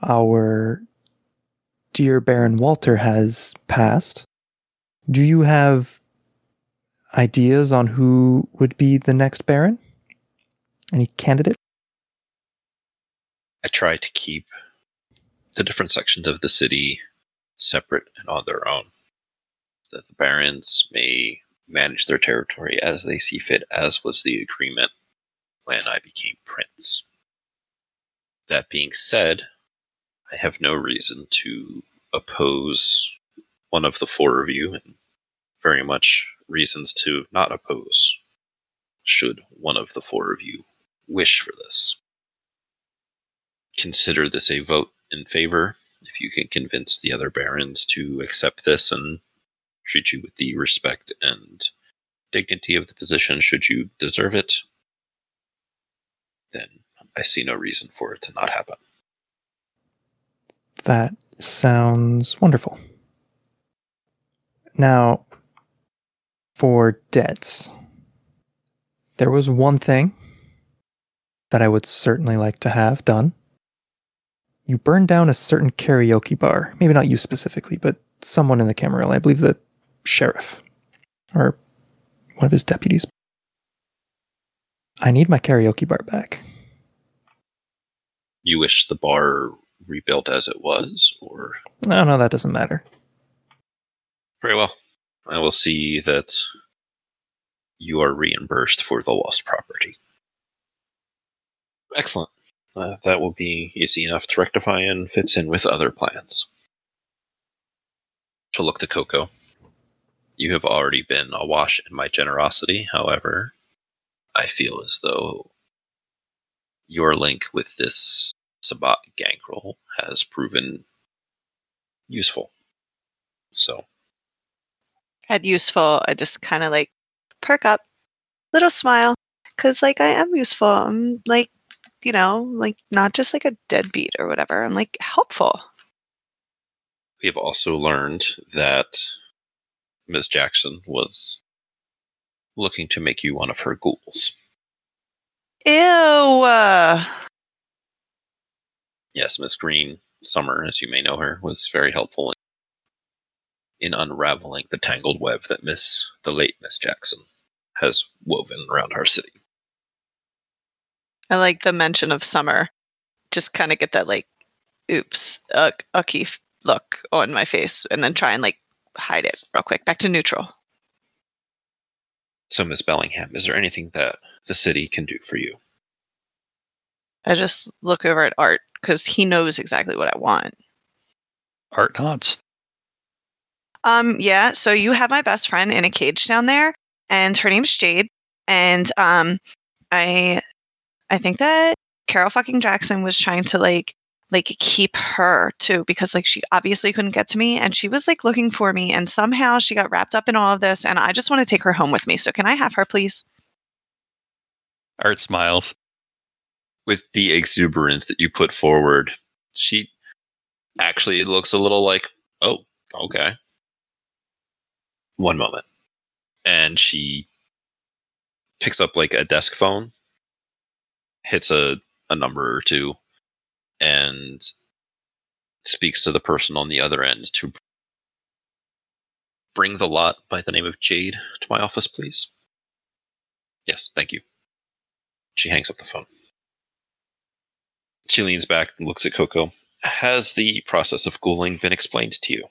our dear Baron Walter has passed, do you have ideas on who would be the next Baron? Any candidate? I try to keep the different sections of the city separate and on their own, so that the barons may manage their territory as they see fit, as was the agreement when I became prince. That being said, I have no reason to oppose one of the four of you, and very much reasons to not oppose, should one of the four of you wish for this. Consider this a vote in favor if you can convince the other barons to accept this and treat you with the respect and dignity of the position should you deserve it. Then I see no reason for it to not happen. That sounds wonderful. Now, for debts, there was one thing that I would certainly like to have done. You burned down a certain karaoke bar. Maybe not you specifically, but someone in the Camarilla. I believe the sheriff or one of his deputies. I need my karaoke bar back. You wish the bar rebuilt as it was, or? No, no, that doesn't matter. Very well. I will see that you are reimbursed for the lost property. Excellent. Uh, that will be easy enough to rectify and fits in with other plans. To look to Coco. You have already been awash in my generosity, however, I feel as though your link with this Sabbat Gangrel has proven useful. So. At useful, I just kind of like perk up, little smile, because like I am useful. I'm like, you know, like not just like a deadbeat or whatever. I'm like helpful. We have also learned that Miz Jackson was looking to make you one of her ghouls. Ew. Yes, Miss Green, Summer, as you may know her, was very helpful in, in unraveling the tangled web that Miss, the late Miss Jackson has woven around our city. I like the mention of Summer. Just kind of get that, like, oops, uh, ucky look on my face, and then try and, like, hide it real quick. Back to neutral. So, Miss Bellingham, is there anything that the city can do for you? I just look over at Art, because he knows exactly what I want. Art nods. Um, yeah, so you have my best friend in a cage down there, and her name's Jade, and, um, I... I think that Carol fucking Jackson was trying to like like keep her too, because like she obviously couldn't get to me and she was like looking for me and somehow she got wrapped up in all of this and I just want to take her home with me. So can I have her, please? Art smiles. With the exuberance that you put forward, she actually looks a little like, oh, okay. One moment. And she picks up like a desk phone. Hits a, a number or two, and speaks to the person on the other end to bring the lot by the name of Jade to my office, please. Yes, thank you. She hangs up the phone. She leans back and looks at Coco. Has the process of ghouling been explained to you?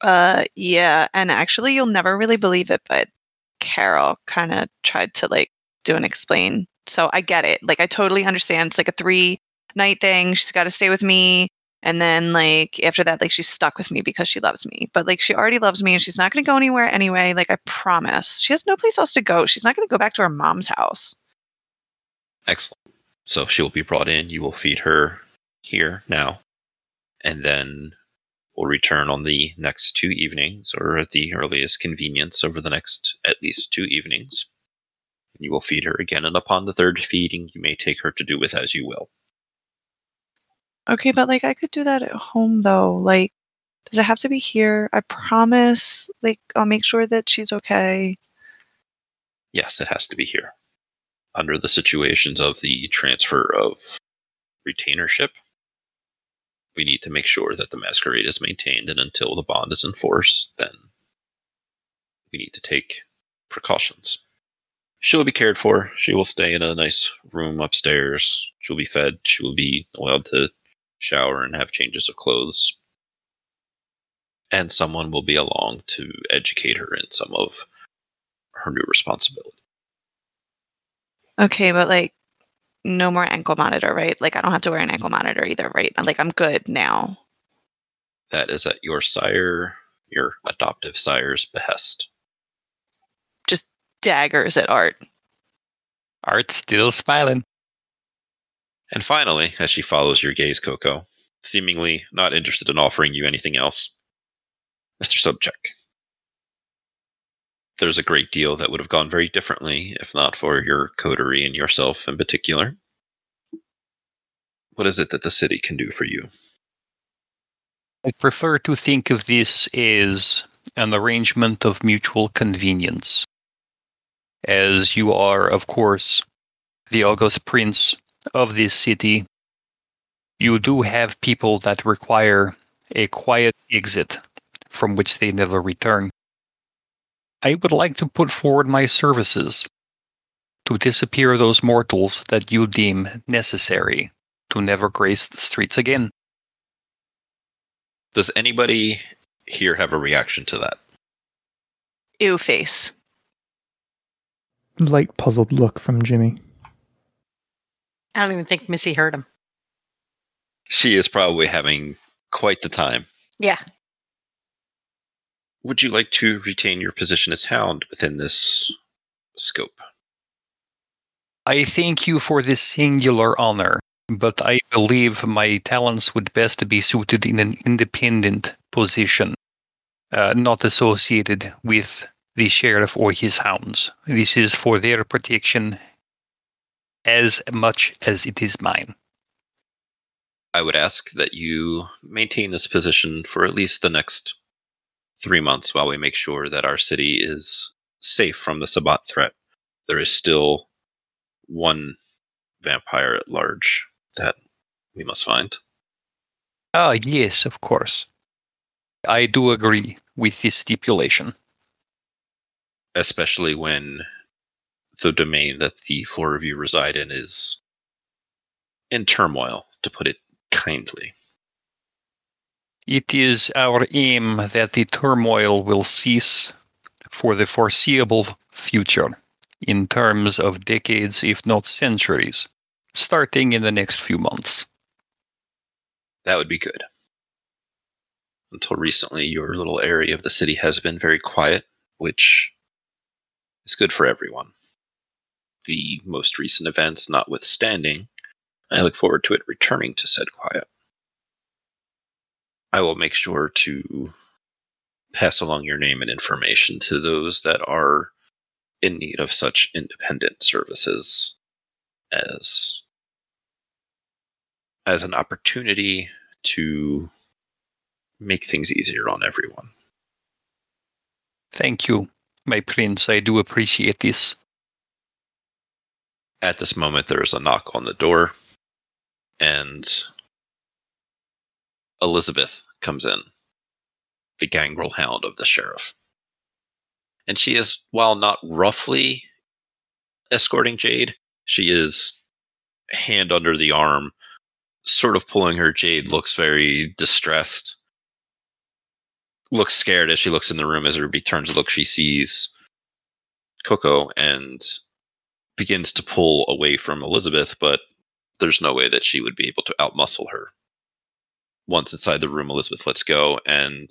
Uh, yeah, and actually you'll never really believe it, but Carol kind of tried to, like, do an explain. So I get it. Like, I totally understand. It's like a three-night thing. She's got to stay with me. And then, like, after that, like, she's stuck with me because she loves me. But, like, she already loves me, and she's not going to go anywhere anyway. Like, I promise. She has no place else to go. She's not going to go back to her mom's house. Excellent. So she will be brought in. You will feed her here now. And then we'll return on the next two evenings, or at the earliest convenience over the next at least two evenings. And you will feed her again. And upon the third feeding, you may take her to do with as you will. Okay, but, like, I could do that at home, though. Like, does it have to be here? I promise. Like, I'll make sure that she's okay. Yes, it has to be here. Under the situations of the transfer of retainership, we need to make sure that the masquerade is maintained, and until the bond is in force, then we need to take precautions. She'll be cared for. She will stay in a nice room upstairs. She'll be fed. She will be allowed to shower and have changes of clothes. And someone will be along to educate her in some of her new responsibility. Okay, but, like, no more ankle monitor, right? Like, I don't have to wear an ankle monitor either, right? Like, I'm good now. That is at your sire, your adoptive sire's behest. Just daggers at Art. Art's still smiling. And finally, as she follows your gaze, Coco, seemingly not interested in offering you anything else, Mister Sobchak. There's a great deal that would have gone very differently if not for your coterie and yourself in particular. What is it that the city can do for you? I prefer to think of this as an arrangement of mutual convenience. As you are, of course, the august prince of this city, you do have people that require a quiet exit from which they never return. I would like to put forward my services to disappear those mortals that you deem necessary to never grace the streets again. Does anybody here have a reaction to that? Ew face. Light puzzled look from Jimmy. I don't even think Missy heard him. She is probably having quite the time. Yeah. Would you like to retain your position as Hound within this scope? I thank you for this singular honor, but I believe my talents would best be suited in an independent position, uh, not associated with the sheriff or his hounds. This is for their protection as much as it is mine. I would ask that you maintain this position for at least the next three months while we make sure that our city is safe from the Sabbat threat. There is still one vampire at large that we must find. Ah, yes, of course. I do agree with this stipulation. Especially when the domain that the four of you reside in is in turmoil, to put it kindly. It is our aim that the turmoil will cease for the foreseeable future, in terms of decades, if not centuries, starting in the next few months. That would be good. Until recently, your little area of the city has been very quiet, which is good for everyone. The most recent events notwithstanding, I look forward to it returning to said quiet. I will make sure to pass along your name and information to those that are in need of such independent services as, as an opportunity to make things easier on everyone. Thank you, my prince. I do appreciate this. At this moment, there is a knock on the door, and Elizabeth comes in, the Gangrel Hound of the Sheriff. And she is, while not roughly escorting Jade, she is hand under the arm, sort of pulling her. Jade looks very distressed, looks scared as she looks in the room. As her returns to look, she sees Coco and begins to pull away from Elizabeth, but there's no way that she would be able to outmuscle her. Once inside the room, Elizabeth lets go, and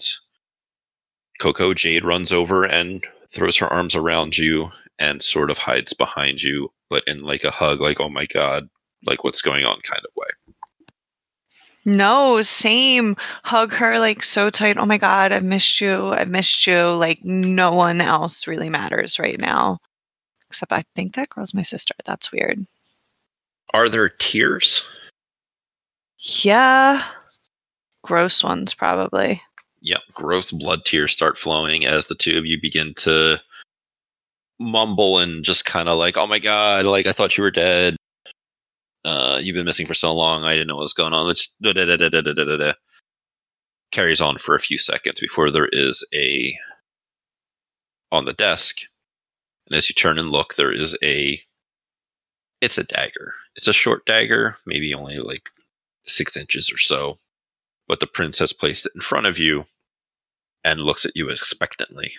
Coco, Jade runs over and throws her arms around you and sort of hides behind you, but in like a hug, like, oh my God, like what's going on kind of way. No, same. Hug her like so tight. Oh my God, I've missed you. I've missed you. Like no one else really matters right now. Except I think that girl's my sister. That's weird. Are there tears? Yeah. Gross ones, probably. Yep, gross blood tears start flowing as the two of you begin to mumble and just kind of like, oh my God, like I thought you were dead. Uh, you've been missing for so long, I didn't know what was going on. Let's da da da da da da da. Carries on for a few seconds before there is a on the desk. And as you turn and look, there is a it's a dagger. It's a short dagger, maybe only like six inches or so. But the prince has placed it in front of you and looks at you expectantly.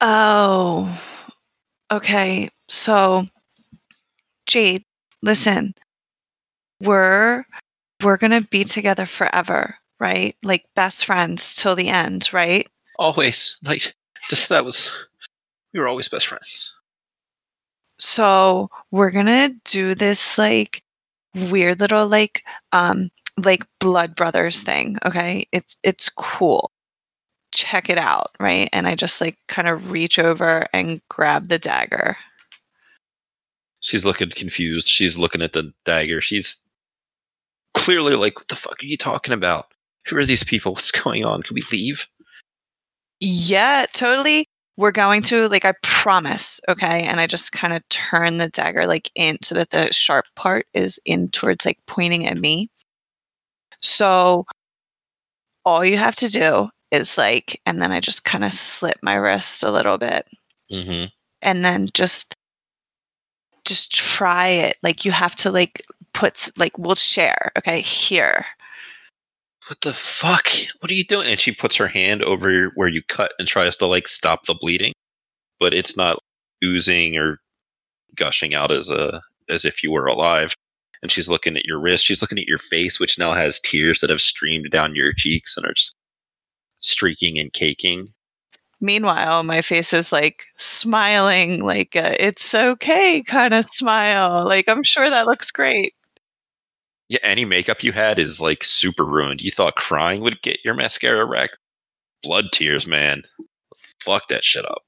Oh, okay. So, Jade, listen, we're we're going to be together forever, right? Like best friends till the end, right? Always. Like this, that was, we were always best friends. So we're going to do this like weird little like, um, like blood brothers thing. Okay. It's, it's cool. Check it out. Right. And I just like kind of reach over and grab the dagger. She's looking confused. She's looking at the dagger. She's clearly like, what the fuck are you talking about? Who are these people? What's going on? Can we leave? Yeah, totally. We're going to, like, I promise. Okay. And I just kind of turn the dagger like in so that the sharp part is in towards like pointing at me. So all you have to do is like, and then I just kind of slip my wrist a little bit, mm-hmm. and then just, just try it. Like you have to like put like, we'll share. Okay. Here. What the fuck? What are you doing? And she puts her hand over where you cut and tries to like stop the bleeding, but it's not oozing or gushing out as a, as if you were alive. And she's looking at your wrist. She's looking at your face, which now has tears that have streamed down your cheeks and are just streaking and caking. Meanwhile, my face is like smiling, like a, it's okay kind of smile. Like, I'm sure that looks great. Yeah, any makeup you had is like super ruined. You thought crying would get your mascara wrecked? Blood tears, man. Fuck that shit up.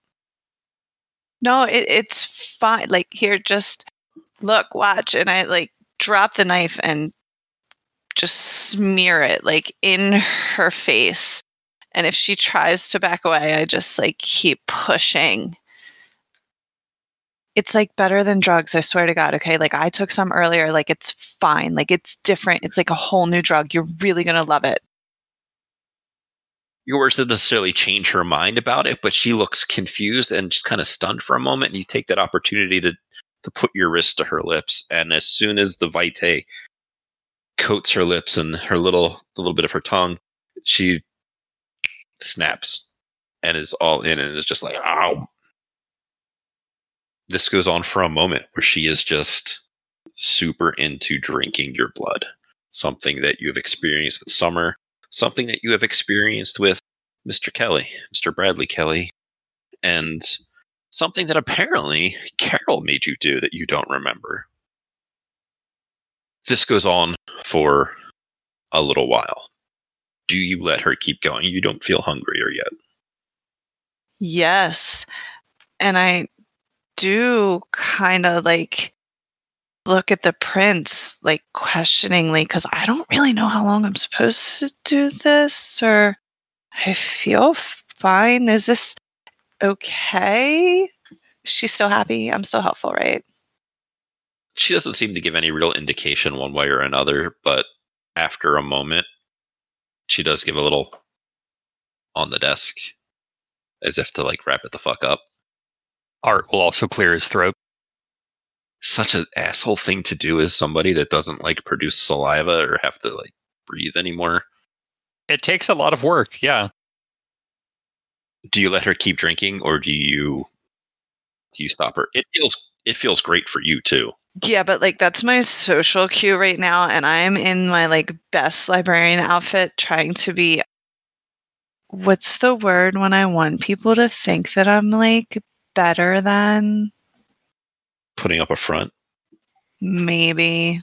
No, it, it's fine. Like, here, just look, watch. And I like, drop the knife and just smear it like in her face. And if she tries to back away, I just like keep pushing. It's like better than drugs. I swear to God. Okay. Like I took some earlier. Like it's fine. Like it's different. It's like a whole new drug. You're really going to love it. Your words didn't necessarily change her mind about it, but she looks confused and just kind of stunned for a moment. And you take that opportunity to to put your wrist to her lips, and as soon as the vitae coats her lips and her little a little bit of her tongue, she snaps and is all in and is just like, ow. This goes on for a moment where she is just super into drinking your blood. Something that you have experienced with Summer, something that you have experienced with Mister Kelly, Mister Bradley Kelly, and something that apparently Carol made you do that you don't remember. This goes on for a little while. Do you let her keep going? You don't feel hungrier yet. Yes. And I do kind of like look at the prince like questioningly because I don't really know how long I'm supposed to do this, or I feel fine. Is this okay? She's still happy. I'm still helpful, right? she doesn't seem to give any real indication one way or another, but after a moment, she does give a little on the desk as if to, like, wrap it the fuck up. Art will also clear his throat. Such an asshole thing to do as somebody that doesn't, like, produce saliva or have to, like, breathe anymore. It takes a lot of work, yeah. Do you let her keep drinking, or do you do you stop her? It feels it feels great for you too. Yeah, but like that's my social cue right now, and I'm in my like best librarian outfit, trying to be. What's the word when I want people to think that I'm like better than? Putting up a front. Maybe.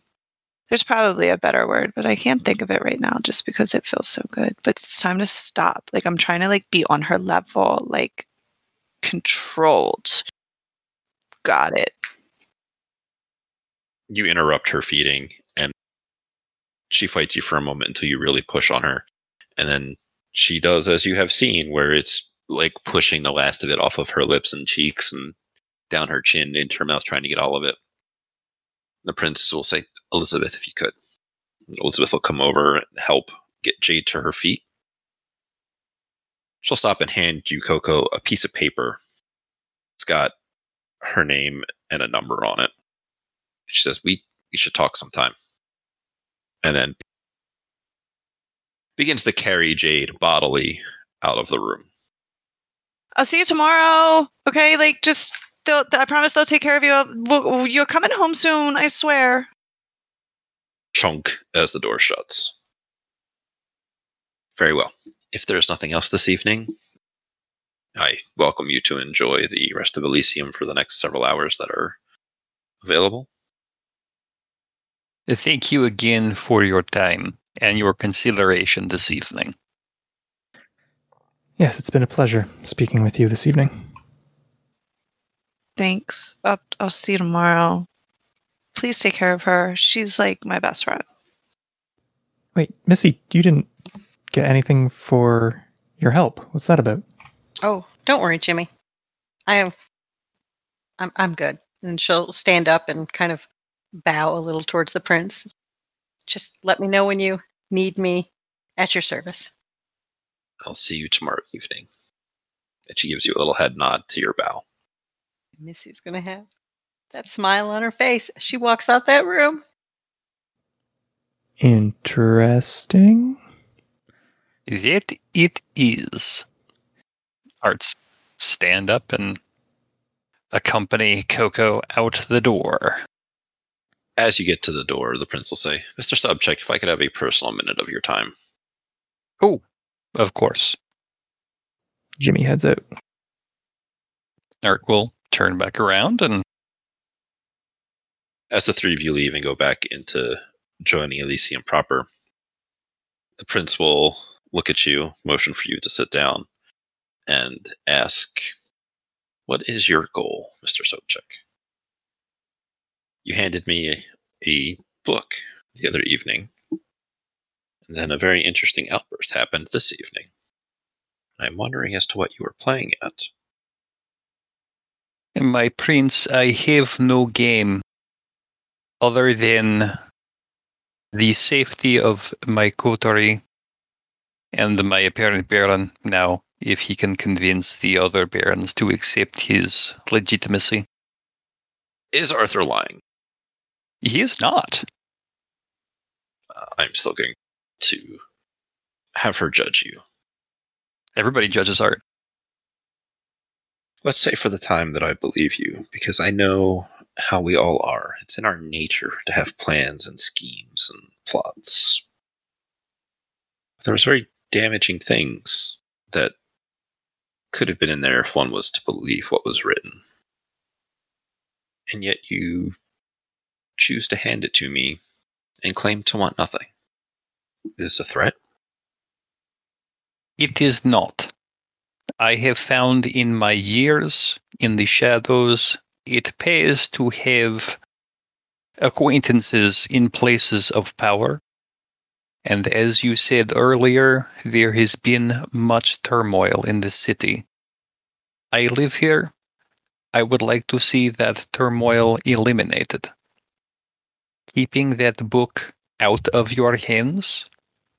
There's probably a better word, but I can't think of it right now just because it feels so good. But it's time to stop. Like, I'm trying to, like, be on her level, like, controlled. Got it. You interrupt her feeding, and she fights you for a moment until you really push on her. And then she does, as you have seen, where it's, like, pushing the last of it off of her lips and cheeks and down her chin into her mouth, trying to get all of it. The prince will say, Elizabeth, if you could. Elizabeth will come over and help get Jade to her feet. She'll stop and hand you, Coco, a piece of paper. It's got her name and a number on it. She says, we, we should talk sometime. And then begins to carry Jade bodily out of the room. I'll see you tomorrow. Okay, like, just... They'll, I promise they'll take care of you. You're coming home soon, I swear. Chunk as the door shuts. Very well. If there's nothing else this evening, I welcome you to enjoy the rest of Elysium for the next several hours that are available. Thank you again for your time and your consideration this evening. Yes, it's been a pleasure speaking with you this evening. Thanks. I'll, I'll see you tomorrow. Please take care of her. She's like my best friend. Wait, Missy, you didn't get anything for your help. What's that about? Oh, don't worry, Jimmy. I have. I'm I'm good. And she'll stand up and kind of bow a little towards the prince. Just let me know when you need me, at your service. I'll see you tomorrow evening. And she gives you a little head nod to your bow. Missy's going to have that smile on her face as she walks out that room. Interesting. That it is. Arts stand up and accompany Coco out the door. As you get to the door, the prince will say, Mister Sobchak, if I could have a personal minute of your time. Oh, of course. Jimmy heads out. Art will turn back around, and as the three of you leave and go back into joining Elysium proper, the prince will look at you, motion for you to sit down, and ask, what is your goal, Mister Sobchak? You handed me a, a book the other evening, and then a very interesting outburst happened this evening. I'm wondering as to what you were playing at. My prince, I have no game other than the safety of my coterie and my apparent baron now, if he can convince the other barons to accept his legitimacy. Is Arthur lying? He is not. Uh, I'm still going to have her judge you. Everybody judges Art. Let's say for the time that I believe you, because I know how we all are. It's in our nature to have plans and schemes and plots. There was very damaging things that could have been in there if one was to believe what was written. And yet you choose to hand it to me and claim to want nothing. Is this a threat? It is not. I have found in my years, in the shadows, it pays to have acquaintances in places of power. And as you said earlier, there has been much turmoil in this city. I live here. I would like to see that turmoil eliminated. keeping that book out of your hands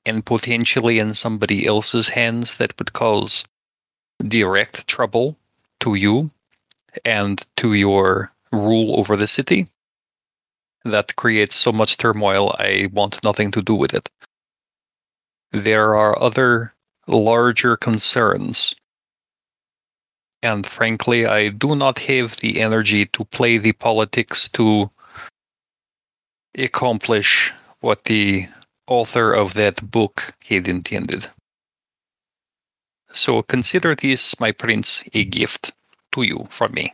and potentially in somebody else's hands that would cause direct trouble to you and to your rule over the city. That creates so much turmoil, I want nothing to do with it. There are other larger concerns. And frankly, I do not have the energy to play the politics to accomplish what the author of that book had intended. So consider this, my prince, a gift to you from me.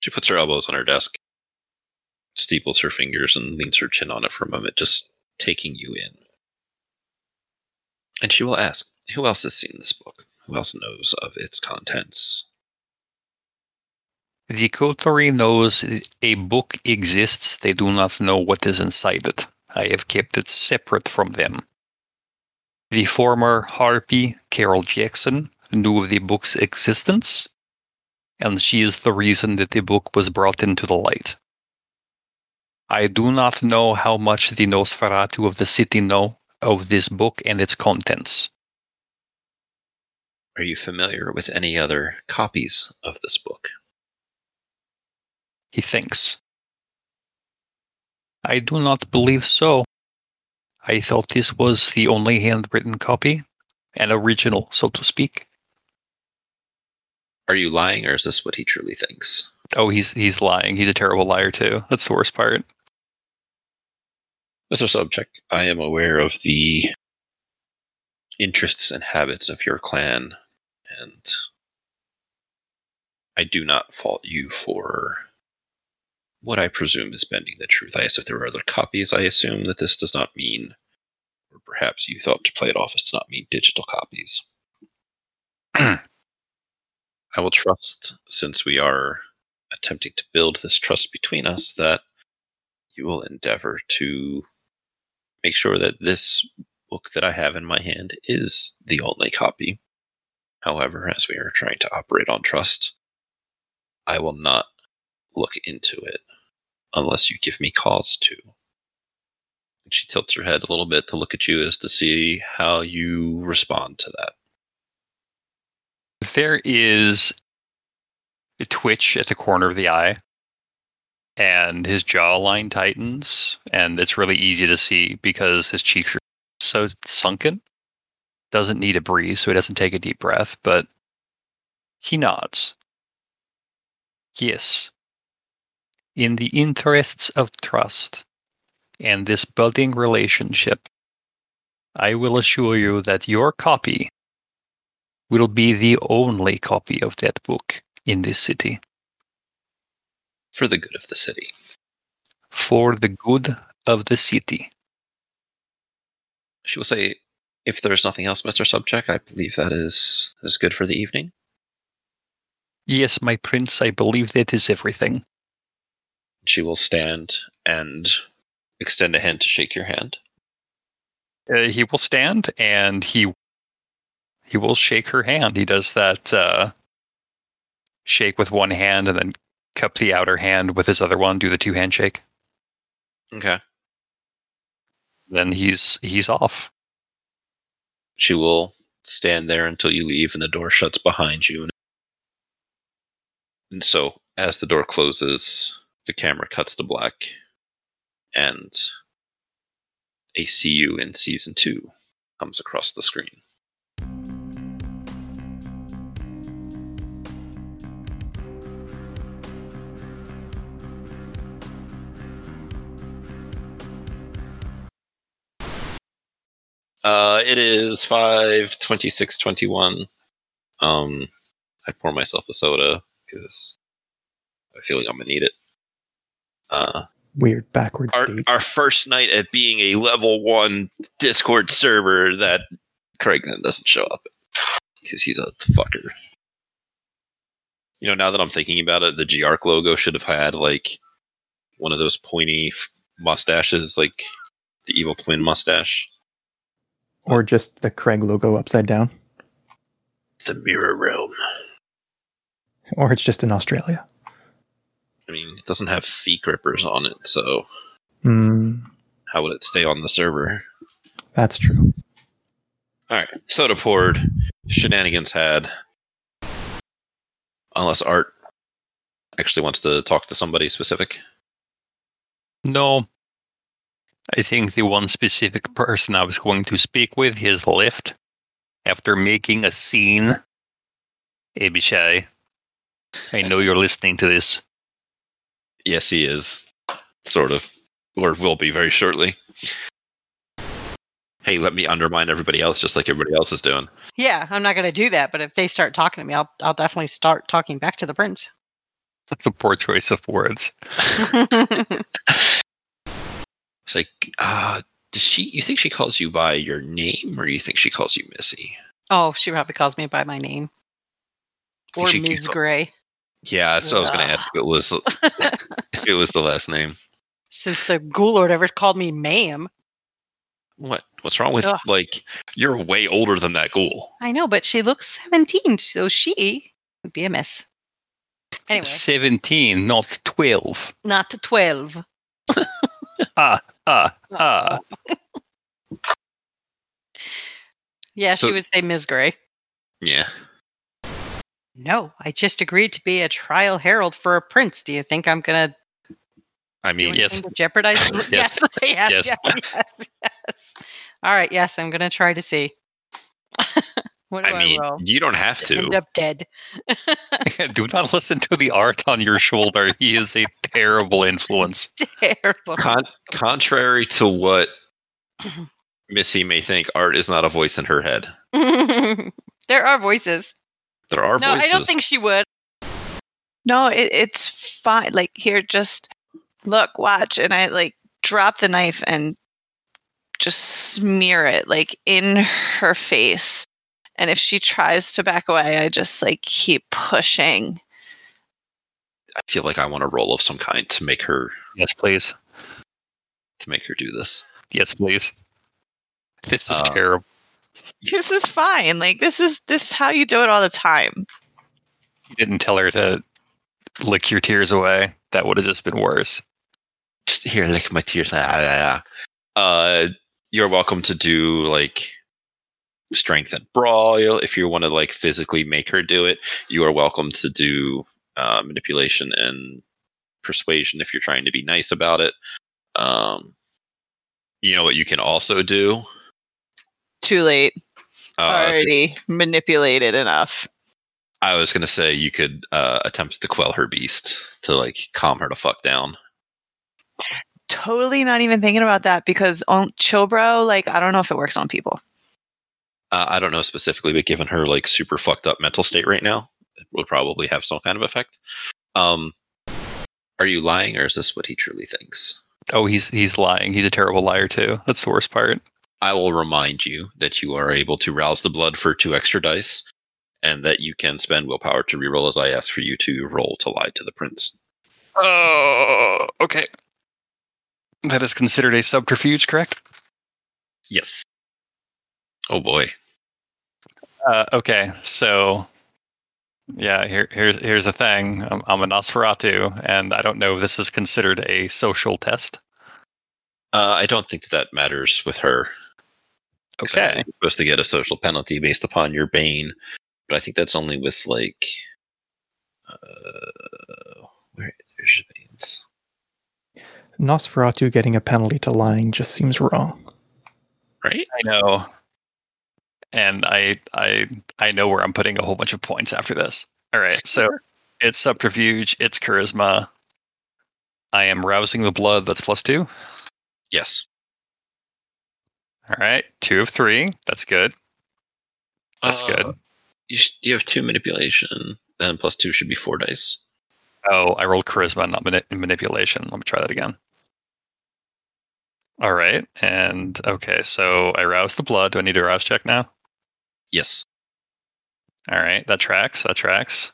She puts her elbows on her desk, steeples her fingers, and leans her chin on it for a moment, just taking you in. And she will ask, who else has seen this book? Who else knows of its contents? The coterie knows a book exists. They do not know what is inside it. I have kept it separate from them. The former harpy, Carol Jackson, knew of the book's existence, and she is the reason that the book was brought into the light. I do not know how much the Nosferatu of the city know of this book and its contents. Are you familiar with any other copies of this book? He thinks. I do not believe so. I thought this was the only handwritten copy, an original, so to speak. Are you lying, or is this what he truly thinks? Oh, he's he's lying. He's a terrible liar, too. That's the worst part. Mister Sobchak, I am aware of the interests and habits of your clan, and I do not fault you for what I presume is bending the truth. I asked if there were other copies. I assume that this does not mean, or perhaps you thought to play it off as to not mean digital copies. I will trust, since we are attempting to build this trust between us, that you will endeavor to make sure that this book that I have in my hand is the only copy. However, as we are trying to operate on trust, I will not look into it unless you give me cause to. And she tilts her head a little bit to look at you as to see how you respond to that. There is a twitch at the corner of the eye, and his jawline tightens, and it's really easy to see because his cheeks are so sunken. Doesn't need a breeze, so he doesn't take a deep breath, but he nods. Yes. In the interests of trust and this budding relationship, I will assure you that your copy will be the only copy of that book in this city. For the good of the city. For the good of the city. She will say, if there's nothing else, Mister Sobchak, I believe that is, that is good for the evening. Yes, my prince, I believe that is everything. She will stand and extend a hand to shake your hand. Uh, he will stand and he he will shake her hand. He does that uh, shake with one hand and then cup the outer hand with his other one. Do the two handshake. Okay. Then he's he's off. She will stand there until you leave, and the door shuts behind you. And so, as the door closes, the camera cuts to black, and a see you in season two comes across the screen. Uh, it is five twenty-six twenty-one. Um, I pour myself a soda because I feel like I'm gonna need it. Uh, Weird backwards our, our first night at being a level one Discord server that Craig then doesn't show up because he's a fucker. You know, now that I'm thinking about it, the G A R C logo should have had like one of those pointy f- mustaches, like the evil twin mustache. Or just the Craig logo upside down. The Mirror Realm. Or it's just in Australia. I mean, doesn't have fee grippers on it, so mm. how would it stay on the server? That's true. All right, soda poured, shenanigans had. Unless Art actually wants to talk to somebody specific. No. I think the one specific person I was going to speak with has left after making a scene. Abishai, I know you're listening to this. Yes, he is. Sort of. Or will be very shortly. Hey, let me undermine everybody else just like everybody else is doing. Yeah, I'm not going to do that, but if they start talking to me, I'll I'll definitely start talking back to the prince. That's a poor choice of words. It's like, uh, does she? You think she calls you by your name, or you think she calls you Missy? Oh, she probably calls me by my name. Or Miz Gray. Yeah, so uh. I was going to ask if it was if it was the last name. Since the ghoul lord ever called me ma'am. What? What's wrong with, Ugh. like, you're way older than that ghoul. I know, but she looks seventeen, so she would be a miss. Anyway. seventeen, not twelve. Not twelve. ah, ah, ah. Yeah, so, she would say Miz Gray. Yeah. No, I just agreed to be a trial herald for a prince. Do you think I'm going to... I mean, yes. Jeopardize? yes. Yes. Yes. Yes. Yes. Yes. Yes. All right. Yes, I'm gonna try to see. What do I, I mean, roll? You don't have to end up dead. Do not listen to the art on your shoulder. He is a terrible influence. Terrible. Con- contrary to what Missy may think, Art is not a voice in her head. There are voices. There are no, voices. No, I don't think she would. No, it, it's fine. Like here, just. Look, watch, and I like drop the knife and just smear it like in her face. And if she tries to back away, I just like keep pushing. I feel like I want a roll of some kind to make her. Yes, please. To make her do this. Yes, please. This is uh, terrible. This is fine. Like this is this is how you do it all the time. You didn't tell her to lick your tears away. That would have just been worse. Just here, lick my tears. Ah, ah, ah. Uh, you're welcome to do like strength and brawl if you want to like physically make her do it. You are welcome to do uh, manipulation and persuasion if you're trying to be nice about it. Um, you know what you can also do? Too late. Uh, Already gonna, manipulated enough. I was going to say you could uh, attempt to quell her beast to, like, calm her to fuck down. Totally not even thinking about that because on Chilbro, like, I don't know if it works on people. Uh, I don't know specifically, but given her, like, super fucked up mental state right now, it would probably have some kind of effect. Um, are you lying or is this what he truly thinks? Oh, he's he's lying. He's a terrible liar, too. That's the worst part. I will remind you that you are able to rouse the blood for two extra dice. And that you can spend willpower to reroll as I ask for you to roll to lie to the prince. Oh, okay. That is considered a subterfuge, correct? Yes. Oh boy. Uh, okay, so yeah, here, here's here's the thing. I'm, I'm a Nosferatu, and I don't know if this is considered a social test. Uh, I don't think that, that matters with her. Okay, you're supposed to get a social penalty based upon your bane. But I think that's only with, like, uh, where there's veins. Nosferatu getting a penalty to lying just seems wrong. Right? I know. And I I, I know where I'm putting a whole bunch of points after this. All right, so it's subterfuge, it's charisma. I am rousing the blood, that's plus two? Yes. All right, two of three. That's good. That's uh, good. You, sh- you have two manipulation, and plus two should be four dice. Oh, I rolled charisma, not mani- manipulation. Let me try that again. All right, and okay, so I rouse the blood. Do I need a rouse check now? Yes. All right, that tracks, that tracks.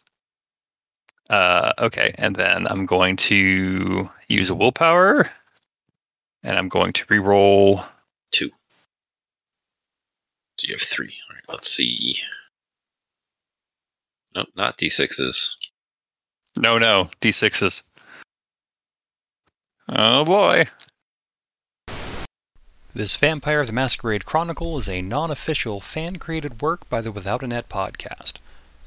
Uh, okay, and then I'm going to use a willpower, and I'm going to reroll two. So you have three. All right, let's see. Nope, not D sixes. No, no, D sixes. Oh boy. This Vampire the Masquerade Chronicle is a non-official, fan-created work by the Without a Net podcast.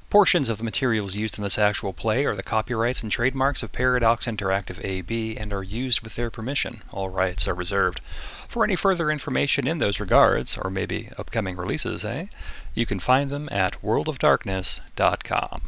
Portions of the materials used in this actual play are the copyrights and trademarks of Paradox Interactive A B and are used with their permission. All rights are reserved. For any further information in those regards, or maybe upcoming releases, eh? You can find them at world of darkness dot com.